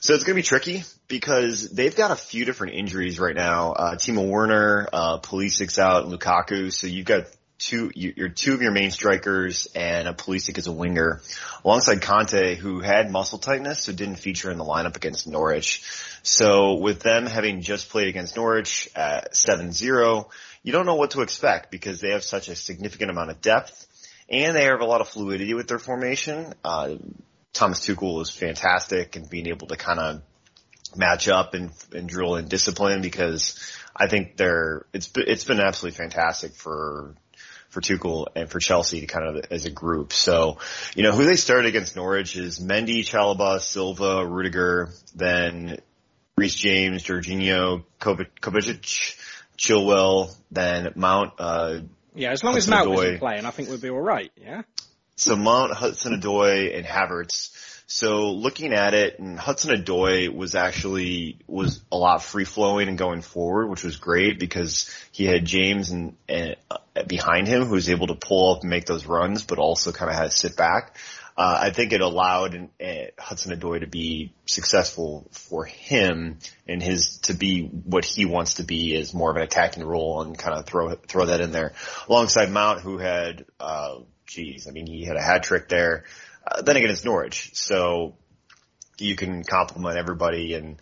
So it's going to be tricky because they've got a few different injuries right now. Timo Werner, Pulisic's out, Lukaku. So you've got two of your main strikers and a Pulisic as a winger, alongside Conte, who had muscle tightness, so didn't feature in the lineup against Norwich. So with them having just played against Norwich at 7-0, you don't know what to expect because they have such a significant amount of depth and they have a lot of fluidity with their formation. Thomas Tuchel is fantastic in being able to kind of match up and drill in discipline because I think it's been absolutely fantastic for for Tuchel and for Chelsea to kind of as a group. So, you know, who they started against Norwich is Mendy, Chalobah, Silva, Rudiger, then Reece James, Jorginho, Kovacic, Chilwell, then Mount. Yeah, as long as Mount isn't playing, I think we'll be all right, yeah? So Mount, Hudson-Odoi, and Havertz. So looking at it, and Hudson-Odoi was a lot free-flowing and going forward, which was great because he had James and behind him who was able to pull up and make those runs, but also kind of had to sit back. I think it allowed Hudson-Odoi to be successful for him and to be what he wants to be as more of an attacking role and kind of throw that in there. Alongside Mount, who had, he had a hat trick there. Then again, it's Norwich, so you can compliment everybody, and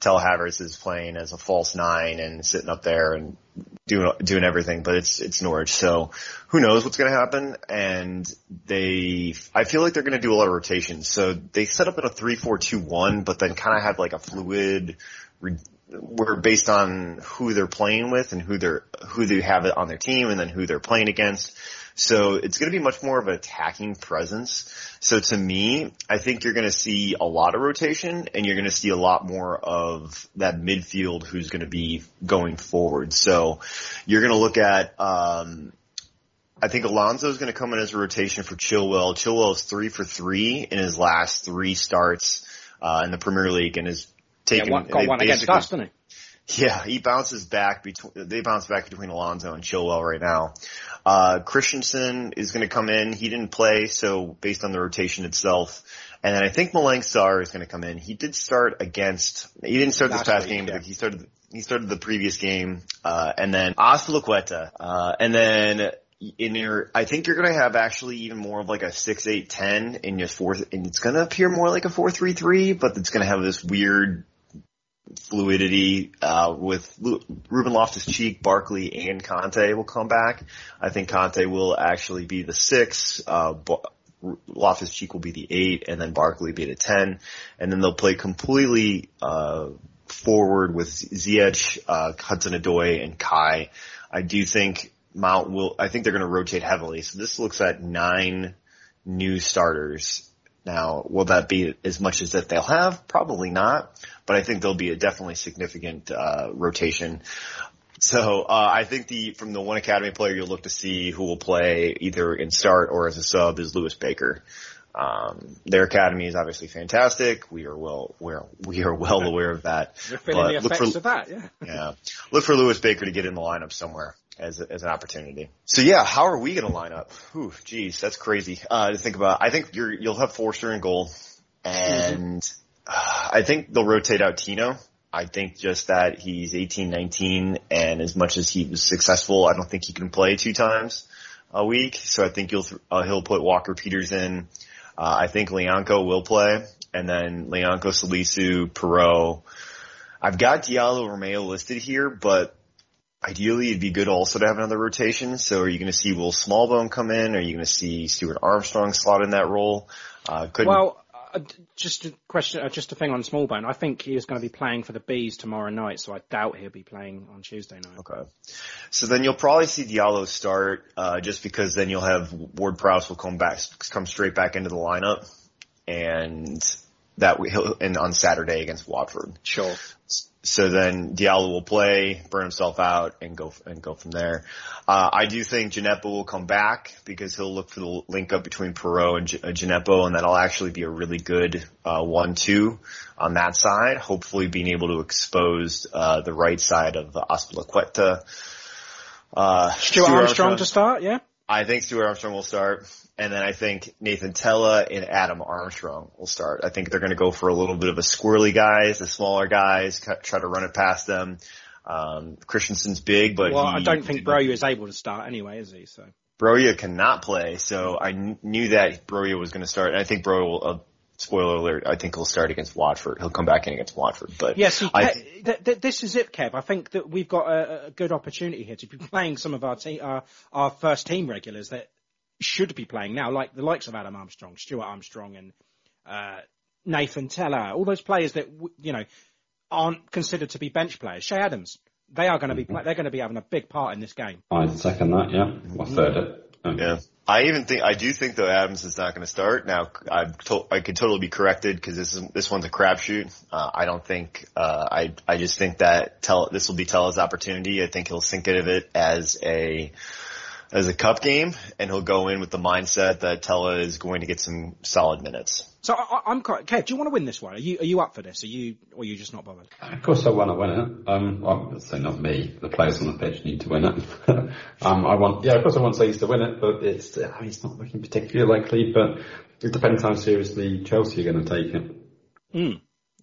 Tell Havertz is playing as a false nine and sitting up there and doing everything, but it's Norwich, so who knows what's going to happen? And I feel like they're going to do a lot of rotations. So they set up in a 3-4-2-1, but then kind of have like a fluid, where based on who they're playing with and who they have on their team, and then who they're playing against. So it's going to be much more of an attacking presence. So to me, I think you're going to see a lot of rotation, and you're going to see a lot more of that midfield who's going to be going forward. So you're going to look at I think Alonso is going to come in as a rotation for Chilwell. Chilwell is 3 for 3 in his last 3 starts in the Premier League, and has taken got one against us, didn't he? Yeah, he bounces back between Alonso and Chilwell right now. Christensen is going to come in. He didn't play, so based on the rotation itself. And then I think Malang Sarr is going to come in. He did start he didn't start this past game, but he started the previous game. And then Azpilicueta. And then I think you're going to have actually even more of like a 6-8-10 in your fourth, and it's going to appear more like a 4-3-3, but it's going to have this weird fluidity with Ruben Loftus-Cheek, Barkley, and Conte will come back. I think Conte will actually be the 6, Loftus-Cheek will be the 8, and then Barkley be the 10. And then they'll play completely forward with Ziyech, Hudson-Odoi, and Kai. I do think Mount I think they're going to rotate heavily. So this looks at 9 new starters. Now, will that be as much as that they'll have? Probably not, but I think there'll be a definitely significant rotation. So I think from the one academy player you'll look to see who will play either in start or as a sub is Lewis Baker. Their academy is obviously fantastic. We are well aware of that. We're feeling the effects of that, yeah. Yeah. Look for Lewis Baker to get in the lineup somewhere as an opportunity. So yeah, how are we going to line up? Whew, geez, that's crazy to think about. I think you'll have Forster in goal, and I think they'll rotate out Tino. I think just that he's 18, 19, and as much as he was successful, I don't think he can play 2 times a week. So I think he'll put Walker-Peters in. I think Lianco will play, and then Lianco, Salisu, Perraud. I've got Diallo, Romeo listed here, but ideally, it'd be good also to have another rotation. So are you going to see Will Smallbone come in? Are you going to see Stuart Armstrong slot in that role? Just a question, just a thing on Smallbone. I think he is going to be playing for the Bees tomorrow night, so I doubt he'll be playing on Tuesday night. Okay. So then you'll probably see Diallo start, just because then you'll have Ward-Prowse will come straight back into the lineup, and on Saturday against Watford. Sure. So then Diallo will play, burn himself out, and go from there. I do think Djenepo will come back because he'll look for the link up between Perraud and Djenepo, and that'll actually be a really good 1-2 on that side. Hopefully, being able to expose the right side of Azpilicueta. Stuart Armstrong to start, yeah. I think Stuart Armstrong will start, and then I think Nathan Tella and Adam Armstrong will start. I think they're going to go for a little bit of a squirrely guys, the smaller guys, try to run it past them. Christensen's big, but I don't think Broja is able to start anyway, is he? So Broja cannot play, so I knew that Broja was going to start. And I think Broja will. Spoiler alert, I think he'll start against Watford. He'll come back in against Watford. But yes, this is it, Kev. I think that we've got a good opportunity here to be playing some of our first team regulars that should be playing now, like the likes of Adam Armstrong, Stuart Armstrong, and Nathan Tella, all those players that aren't considered to be bench players. Che Adams, they are going to be they're going to be having a big part in this game. I second that. Yeah, or third it. Okay. Yeah, I do think though Adams is not going to start. Now I could totally be corrected because this one's a crapshoot. I just think that this will be Tella's opportunity. I think he'll think of it as a cup game, and he'll go in with the mindset that Tella is going to get some solid minutes. So I'm quite. Kev, do you want to win this one? Are you up for this? Or are you just not bothered? Of course I want to win it. So not me. The players on the pitch need to win it. Of course I want Leeds to win it, but it's not looking particularly likely. But it depends how seriously Chelsea are going to take it. Mm,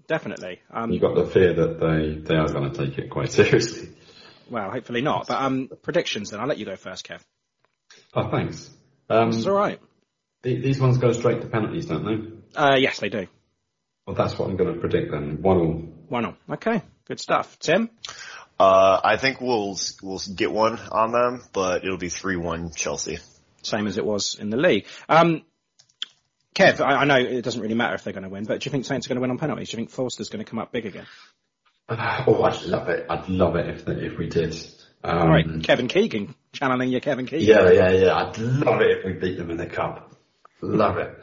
definitely. You've got the fear that they are going to take it quite seriously. Well, hopefully not. But predictions then. I'll let you go first, Kev. Oh, thanks. It's all right. These ones go straight to penalties, don't they? Yes, they do. Well, that's what I'm going to predict then. 1-1. 1-1. Okay, good stuff. Tim? I think we'll get one on them, but it'll be 3-1 Chelsea. Same as it was in the league. Kev, I know it doesn't really matter if they're going to win, but do you think Saints are going to win on penalties? Do you think Forster's going to come up big again? Oh, I'd love it. I'd love it if we did. All right, Kevin Keegan, channeling your Kevin Keegan. Yeah. I'd love it if we beat them in the cup. Love it.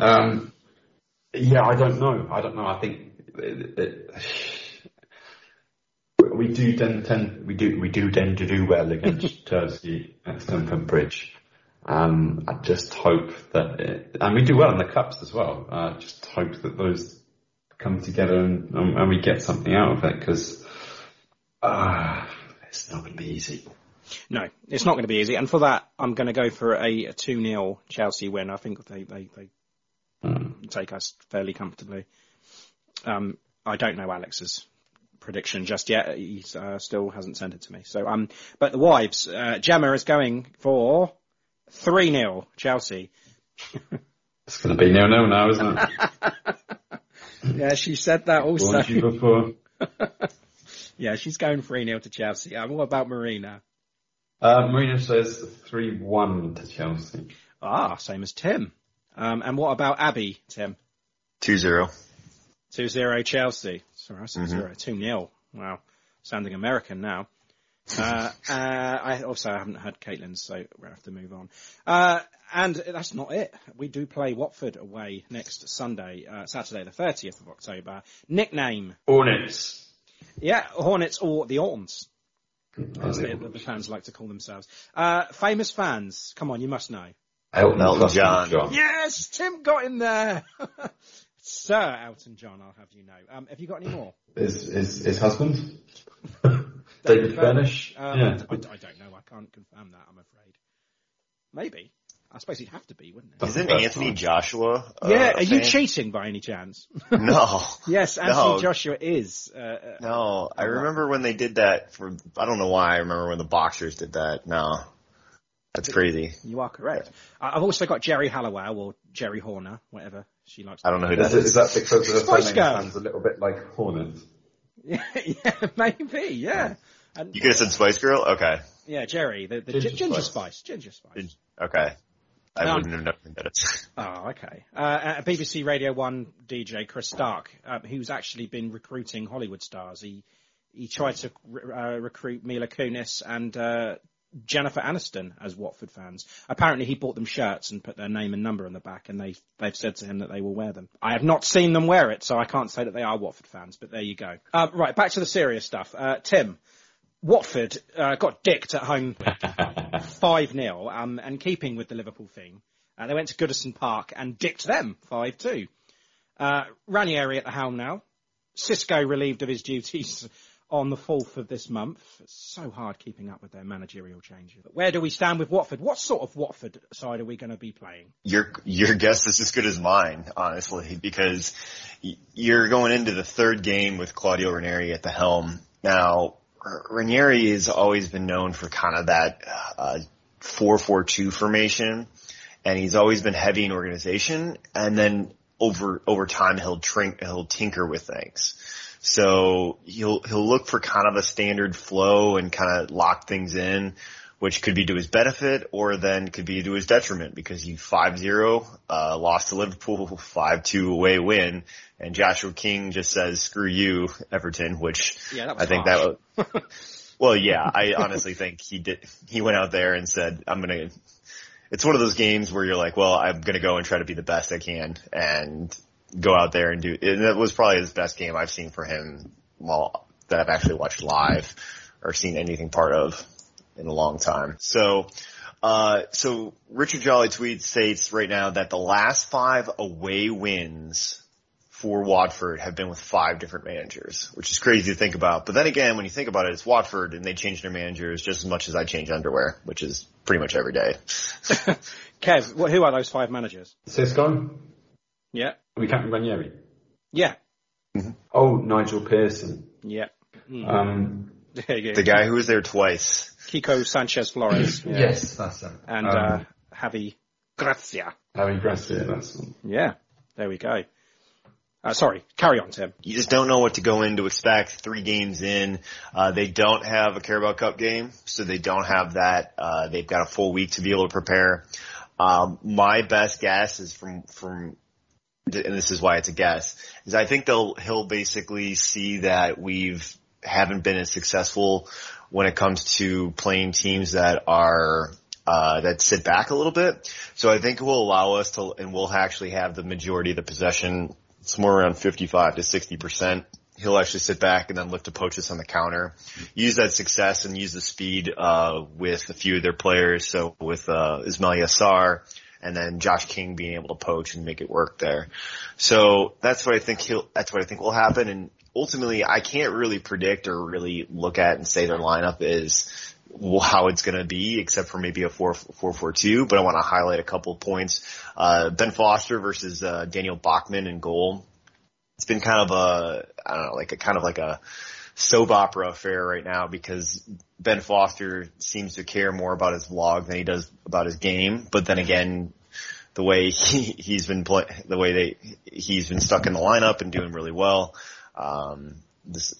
I don't know. I think we do tend to do well against Chelsea at Stamford Bridge. I just hope that and we do well in the cups as well. I just hope that those come together and we get something out of it because it's not going to be easy. No, it's not going to be easy. And for that, I'm going to go for a 2-0 Chelsea win. I think they take us fairly comfortably. I don't know Alex's prediction just yet. He still hasn't sent it to me. So, but the wives, Gemma is going for 3-0 Chelsea. It's going to be 0-0 now, isn't it? Yeah, she said that also. Yeah, she's going 3-0 to Chelsea. What about Marina? Marina says 3-1 to Chelsea. Ah, same as Tim. And what about Abby, Tim? 2-0. 2-0 Chelsea. Sorry, I said 0. 2-0. Wow. Sounding American now. I haven't heard Caitlin's, so we'll have to move on. And that's not it. We do play Watford away next Sunday, Saturday the 30th of October. Nickname? Hornets. Yeah, Hornets or the Ortons, as the fans like to call themselves. Famous fans, come on, you must know. Elton John. Yes, Tim got in there. Sir Elton John, I'll have you know. Have you got any more? His husband? David Furnish? Yeah. I don't know. I can't confirm that, I'm afraid. Maybe. I suppose he'd have to be, wouldn't it? Isn't Anthony Joshua? Yeah, are you cheating by any chance? No. Yes, Anthony Joshua is. No, I remember when they did that for. I don't know why I remember when the boxers did that. No. That's crazy. You are correct. I've also got Jerry Halliwell or Jerry Horner, whatever she likes. I don't know who that is. Is that because of the surname sounds a little bit like Hornet? Yeah, maybe. Yeah. And, you could have said Spice Girl. Okay. Yeah, Jerry, the Ginger Spice. Okay. I wouldn't have known that. Oh, okay. BBC Radio 1 DJ Chris Stark, who's actually been recruiting Hollywood stars. He tried to recruit Mila Kunis and Jennifer Aniston as Watford fans. Apparently he bought them shirts and put their name and number on the back, and they've said to him that they will wear them. I have not seen them wear it, so I can't say that they are Watford fans, but there you go. Right, back to the serious stuff. Tim, Watford got dicked at home 5-0, and keeping with the Liverpool theme, they went to Goodison Park and dicked them 5-2. Ranieri at the helm now. Sisco relieved of his duties on the 4th of this month. It's so hard keeping up with their managerial changes. But where do we stand with Watford? What sort of Watford side are we going to be playing? Your guess is as good as mine, honestly, because you're going into the third game with Claudio Ranieri at the helm. Now, Ranieri has always been known for kind of that 4-4-2 formation, and he's always been heavy in organization, and then over time he'll tinker with things. So he'll look for kind of a standard flow and kind of lock things in, which could be to his benefit or then could be to his detriment, because he 5-0, lost to Liverpool, 5-2 away win, and Joshua King just says, screw you, Everton, which I think that was Well, yeah, I honestly think he did. He went out there and said, I'm going to – it's one of those games where you're like, well, I'm going to go and try to be the best I can and go out there and do – and that was probably his best game I've seen for him that I've actually watched live or seen anything part of in a long time. So Richard Jolly tweet states right now that the last 5 away wins for Watford have been with 5 different managers, which is crazy to think about. But then again, when you think about it, it's Watford, and they change their managers just as much as I change underwear, which is pretty much every day. Kev, who are those 5 managers? Siscon? Yeah. We Captain Ranieri? Yeah. Mm-hmm. Oh, Nigel Pearson. Yeah. Mm-hmm. The guy who was there twice. Kiko Sanchez-Flores. Yeah. Yes, that's it. And Javi Gracia. Javi Gracia, that's it. Yeah, there we go. Sorry, carry on, Tim. You just don't know what to go in to expect 3 games in. They don't have a Carabao Cup game, so they don't have that. They've got a full week to be able to prepare. My best guess is from and this is why it's a guess, is I think he'll basically see that haven't been as successful when it comes to playing teams that are that sit back a little bit. So I think it will allow us to, and we'll actually have the majority of the possession. It's more around 55 to 60%. He'll actually sit back and then look to poach us on the counter, use that success and use the speed with a few of their players. So with Ismaila Sarr and then Josh King being able to poach and make it work there. So that's what I think will happen. And ultimately, I can't really predict or really look at and say their lineup is how it's going to be, except for maybe a 4-4-2. But I want to highlight a couple of points. Ben Foster versus Daniel Bachmann in goal. It's been kind of a soap opera affair right now because Ben Foster seems to care more about his vlog than he does about his game. But then again, the way he's been stuck in the lineup and doing really well. This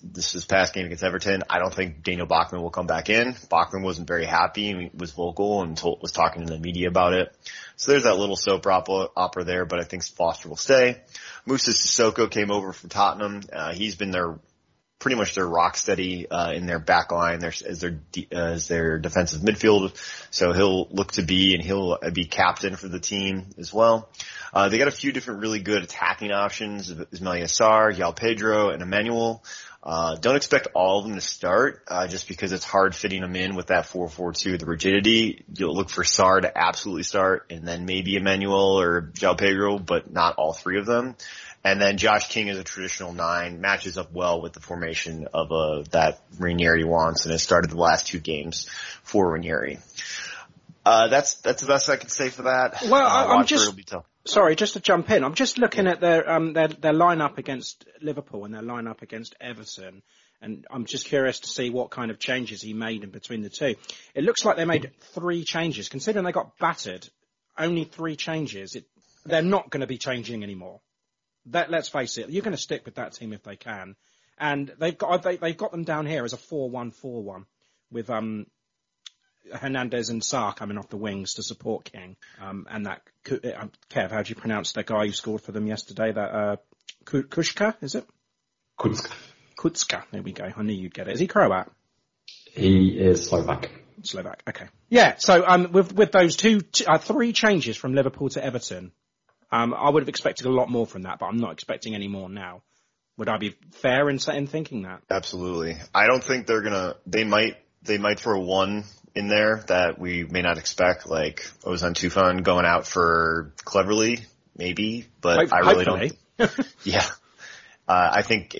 past game against Everton, I don't think Daniel Bachmann will come back in. Bachmann wasn't very happy and was vocal and was talking to the media about it. So there's that little soap opera there, but I think Foster will stay. Moussa Sissoko came over from Tottenham. He's been pretty much their rock steady in their back line as their defensive midfield. So he'll look to be, and he'll be captain for the team as well. They got a few different really good attacking options, Ismaila Sarr, João Pedro, and Emmanuel. Don't expect all of them to start just because it's hard fitting them in with that 4-4-2, the rigidity. You'll look for Sarr to absolutely start, and then maybe Emmanuel or João Pedro, but not all 3 of them. And then Josh King is a traditional 9, matches up well with the formation of that Ranieri wants, and has started the last 2 games for Ranieri. That's the best I can say for that. Well, I'm just sorry, just to jump in. I'm just looking at their lineup against Liverpool and their lineup against Everton, and I'm just curious to see what kind of changes he made in between the 2. It looks like they made 3 changes, considering they got battered. Only 3 changes. They're not going to be changing anymore. Let's face it, you're going to stick with that team if they can, and they've got them down here as a 4-1-4-1 with Hernandez and Sarr coming off the wings to support King. And that Kev, how do you pronounce that guy who scored for them yesterday? That Kuszka, is it? Kuszka. There we go. I knew you'd get it. Is he Croat? He is Slovak. Slovak. Okay. Yeah. So with those 3 changes from Liverpool to Everton. I would have expected a lot more from that, but I'm not expecting any more now. Would I be fair in thinking that? Absolutely. I don't think they're gonna. They might throw one in there that we may not expect, like Ozan Tufan going out for Cleverly, maybe. But I really don't. Yeah. I think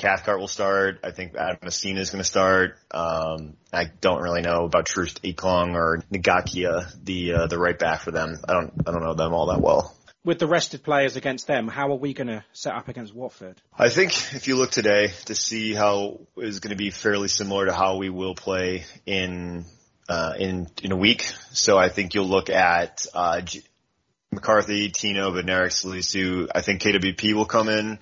Cathcart will start. I think Adam Messina is going to start. I don't really know about Troost Ekong or Ngakia, the right back for them. I don't know them all that well. With the rested players against them, how are we going to set up against Watford? I think if you look today to see how it's going to be fairly similar to how we will play in a week. So I think you'll look at McCarthy, Tino, Bednarik, Salisu. I think KWP will come in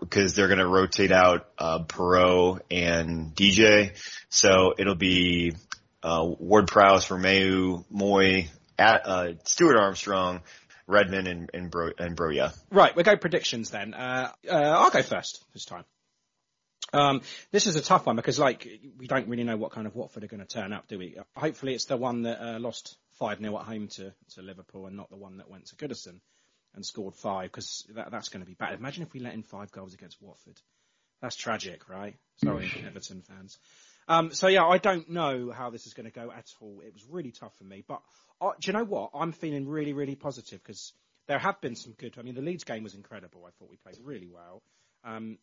because they're going to rotate out Perraud and DJ. So it'll be Ward-Prowse, Romeu, Moy, Stuart Armstrong, Redmond and Broja. Right, we'll go predictions then. I'll go first this time. This is a tough one because, like, we don't really know what kind of Watford are going to turn up, do we? Hopefully it's the one that lost 5-0 at home to Liverpool and not the one that went to Goodison and scored 5, because that's going to be bad. Imagine if we let in 5 goals against Watford. That's tragic, right? Sorry, Everton fans. I don't know how this is going to go at all. It was really tough for me. But do you know what? I'm feeling really, really positive because there have been some good... I mean, the Leeds game was incredible. I thought we played really well. And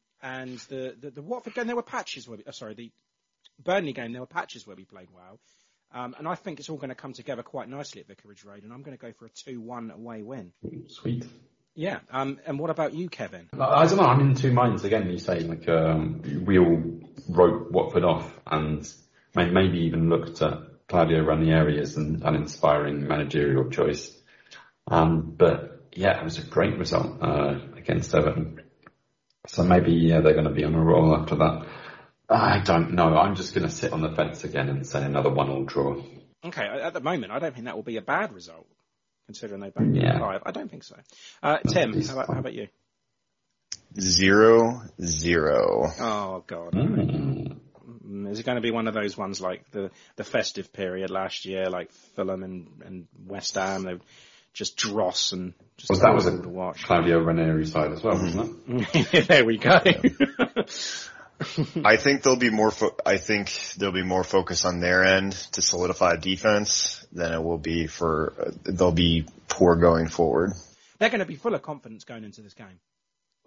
the Watford game, there were patches where... the Burnley game, there were patches where we played well. And I think it's all going to come together quite nicely at Vicarage Road. And I'm going to go for a 2-1 away win. Sweet. Yeah, and what about you, Kevin? I don't know, I'm in two minds again. You say, like, we all wrote Watford off and maybe even looked at Claudio Ranieri as an inspiring managerial choice. But, yeah, it was a great result against Everton. So maybe, yeah, they're going to be on a roll after that. I don't know. I'm just going to sit on the fence again and say another 1-1 draw. Okay, at the moment, I don't think that will be a bad result. Considering they backed in 5. I don't think so. Tim, how about you? 0-0. Oh, God. Is it going to be one of those ones like the festive period last year, like Fulham and West Ham? They just dross and just... Well, that was a Claudio Ranieri side as well, wasn't it? There we go. I think there'll be more. I think there'll be more focus on their end to solidify defense than it will be for. They'll be poor going forward. They're going to be full of confidence going into this game,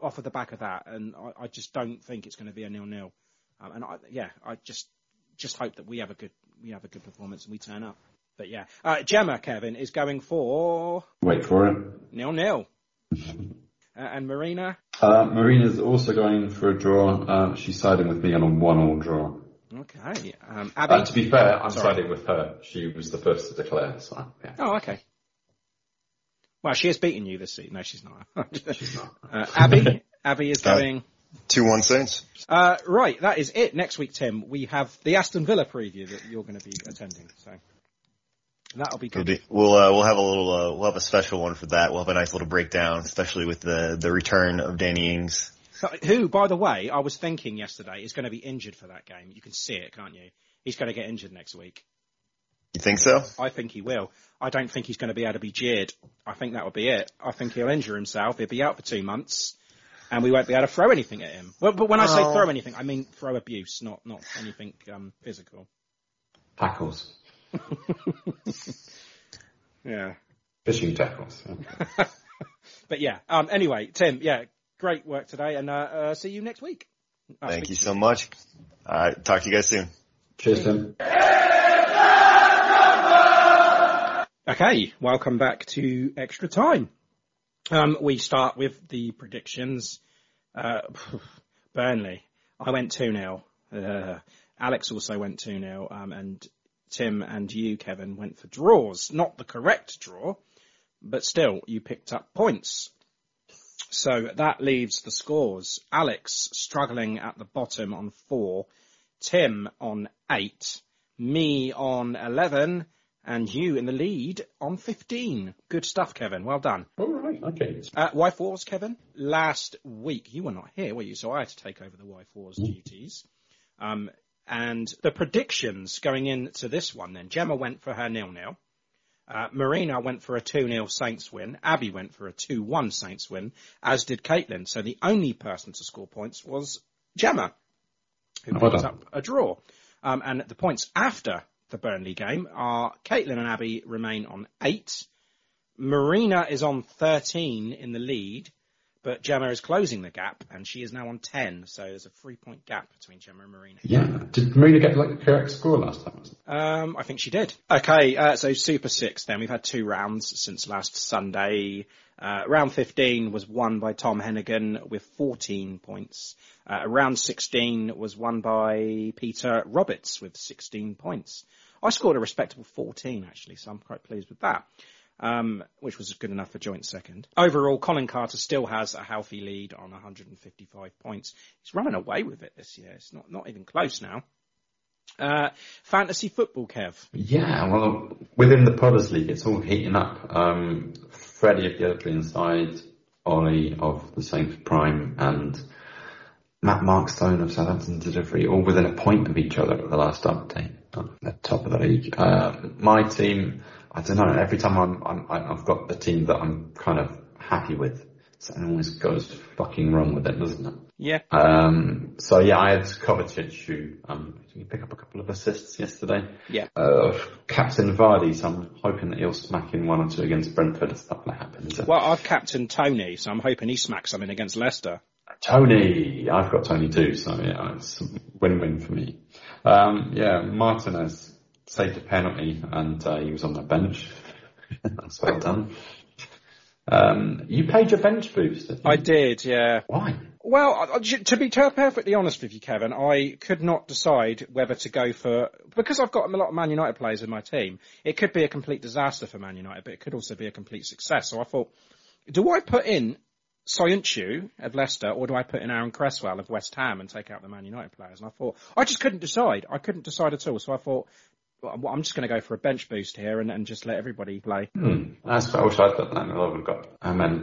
off of the back of that, and I just don't think it's going to be a 0-0. I just hope that we have a good performance and we turn up. But yeah, Gemma, Kevin is going for. Wait for it. 0-0. And Marina? Marina's also going for a draw. She's siding with me on a 1-1 draw. Okay. Abby? To be fair, I'm siding with her. She was the first to declare. So, yeah. Oh, okay. Well, she has beaten you this season. No, she's not. She's not. Abby is going... 2-1 Saints. Right, that is it. Next week, Tim, we have the Aston Villa preview that you're going to be attending. So... That'll be good. We'll have a little we'll have a special one for that. We'll have a nice little breakdown, especially with the return of Danny Ings, who, by the way, I was thinking yesterday is going to be injured for that game. You can see it, can't you? He's going to get injured next week. You think so? I think he will. I don't think he's going to be able to be jeered. I think that will be it. I think he'll injure himself. He'll be out for 2 months, and we won't be able to throw anything at him. Well, but when I say throw anything, I mean throw abuse, not anything physical. Tackles. Yeah. Fishing tackles. Okay. But yeah, anyway, Tim, yeah, great work today, and see you next week. Thank you so much. All right, talk to you guys soon. Cheers, Tim. Okay, welcome back to Extra Time. We start with the predictions. Burnley, I went 2-0. Alex also went 2-0, and Tim and you, Kevin, went for draws. Not the correct draw, but still, you picked up points. So that leaves the scores. Alex struggling at the bottom on 4, Tim on 8, me on 11, and you in the lead on 15. Good stuff, Kevin. Well done. All right. Okay. Wife Wars, Kevin. Last week, you were not here, were you? So I had to take over the Wife Wars duties. And the predictions going into this one then. Gemma went for her 0-0. Marina went for a 2-0 Saints win. Abby went for a 2-1 Saints win, as did Caitlin. So the only person to score points was Gemma, who picked up a draw. And the points after the Burnley game are Caitlin and Abby remain on 8. Marina is on 13 in the lead, but Gemma is closing the gap, and she is now on 10. So there's a 3-point gap between Gemma and Marina. Yeah. Did Marina get the correct score last time? I think she did. Okay, so Super 6 then. We've had 2 rounds since last Sunday. Round 15 was won by Tom Hennigan with 14 points. Round 16 was won by Peter Roberts with 16 points. I scored a respectable 14, actually, so I'm quite pleased with that. Which was good enough for joint second. Overall, Colin Carter still has a healthy lead on 155 points. He's running away with it this year. It's not even close now. Fantasy football, Kev. Yeah, well, within the Podders League, it's all heating up. Freddie of the Oakland side, Ollie of the Saints Prime, and Mark Stone of Southampton to Delivery, all within a point of each other at the last update, at top of the league. My team, I don't know, every time I've got the team that I'm kind of happy with, something always goes fucking wrong with it, doesn't it? Yeah. So yeah, I had Kovacic, who did he pick up a couple of assists yesterday? Yeah. Captain Vardy, so I'm hoping that he'll smack in one or two against Brentford. It's not going to happen, is it? Well, I've captained Tony, so I'm hoping he smacks something against Leicester. Tony, I've got Tony too, so yeah, it's a win-win for me. Yeah, Martinez saved a penalty and he was on the bench. That's well done. You paid your bench boost, didn't you? I did, yeah. Why? Well, to be perfectly honest with you, Kevin, I could not decide whether to go for... Because I've got a lot of Man United players in my team, it could be a complete disaster for Man United, but it could also be a complete success. So I thought, do I put in Soyuncu of Leicester, or do I put in Aaron Cresswell of West Ham and take out the Man United players? And I thought, I just couldn't decide. I couldn't decide at all. So I thought, well, I'm just going to go for a bench boost here and just let everybody play. That's what I wish I'd done. That I would have got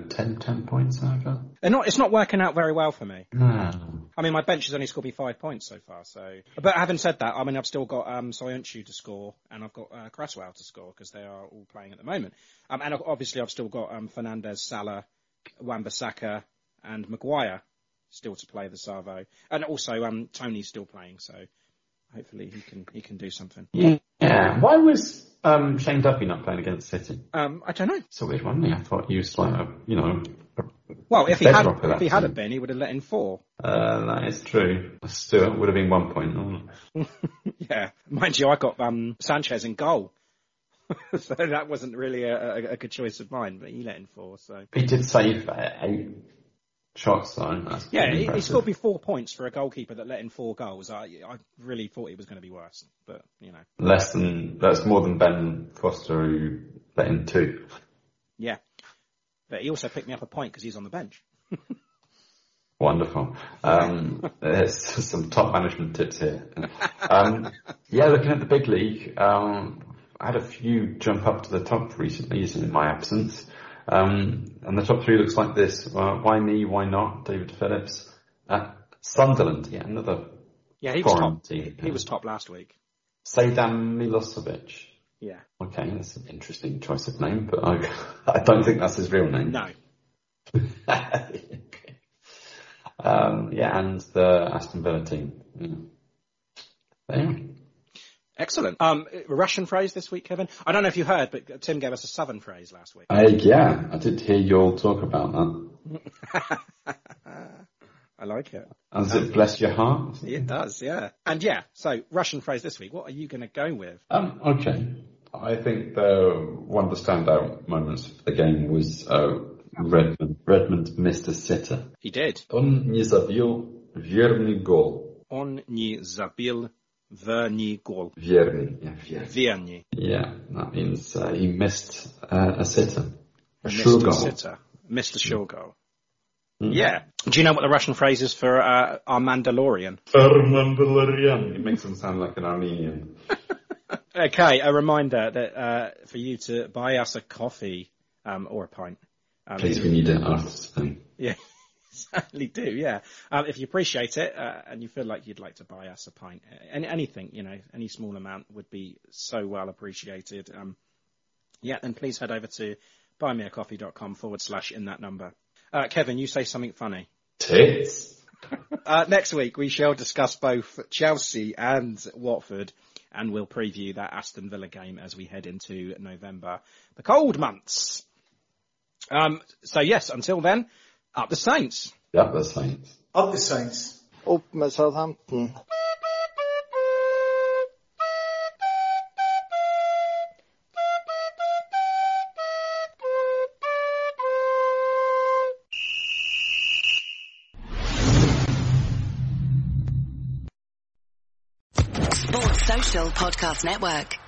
10 points over. It's not working out very well for me. No. I mean, my bench has only scored me 5 points so far. So, but having said that, I mean, I've still got Soyuncu to score and I've got Cresswell to score because they are all playing at the moment. And obviously, I've still got Fernandes, Salah, Wan-Bissaka and Maguire still to play the Savo, and also Tony's still playing, so hopefully he can do something. Yeah. Why was Shane Duffy not playing against City? I don't know. It's a weird one. I thought he was like well, if he hadn't been, he would have let in 4. That is true. Stuart would have been 1 point. Yeah, mind you, I got Sanchez in goal. So that wasn't really a good choice of mine, but he let in 4. So he did save 8 shots, though. That's he scored me 4 points for a goalkeeper that let in 4 goals. I really thought he was going to be worse, but that's more than Ben Foster, who let in 2. Yeah, but he also picked me up a point because he's on the bench. Wonderful. There's some top management tips here. Looking at the big league. I had a few jump up to the top recently in my absence. And the top 3 looks like this. Why me? Why not? David Phillips. Sunderland, another foreign team. He was top last week. Sedan Milosevic. Yeah. Okay, that's an interesting choice of name, but I don't think that's his real name. No. And the Aston Villa team. Yeah. There. Excellent. Russian phrase this week, Kevin. I don't know if you heard, but Tim gave us a southern phrase last week. Yeah, I did hear you all talk about that. I like it. Does it bless your heart? It does, yeah. And so Russian phrase this week. What are you going to go with? Okay. I think one of the standout moments of the game was Redmond. Redmond missed a sitter. He did. Он не забил верный гол. Он не забил Verni goal. Vierni. Yeah, that means he missed a sitter. A sure goal. Missed a sure goal. Mm. Yeah. Do you know what the Russian phrase is for Armandalorian? Armandalorian. It makes him sound like an Armenian. Okay, a reminder that for you to buy us a coffee or a pint. Please, we need an artist thing. Yeah. Certainly do, yeah. If you appreciate it and you feel like you'd like to buy us a pint, anything, any small amount would be so well appreciated. Then please head over to buymeacoffee.com/inthatnumber. Kevin, you say something funny. Tits. Next week we shall discuss both Chelsea and Watford, and we'll preview that Aston Villa game as we head into November, the cold months. So yes, until then. Up the Saints. Up the Saints. Up the Saints. Up at Southampton. Sports Social Podcast Network.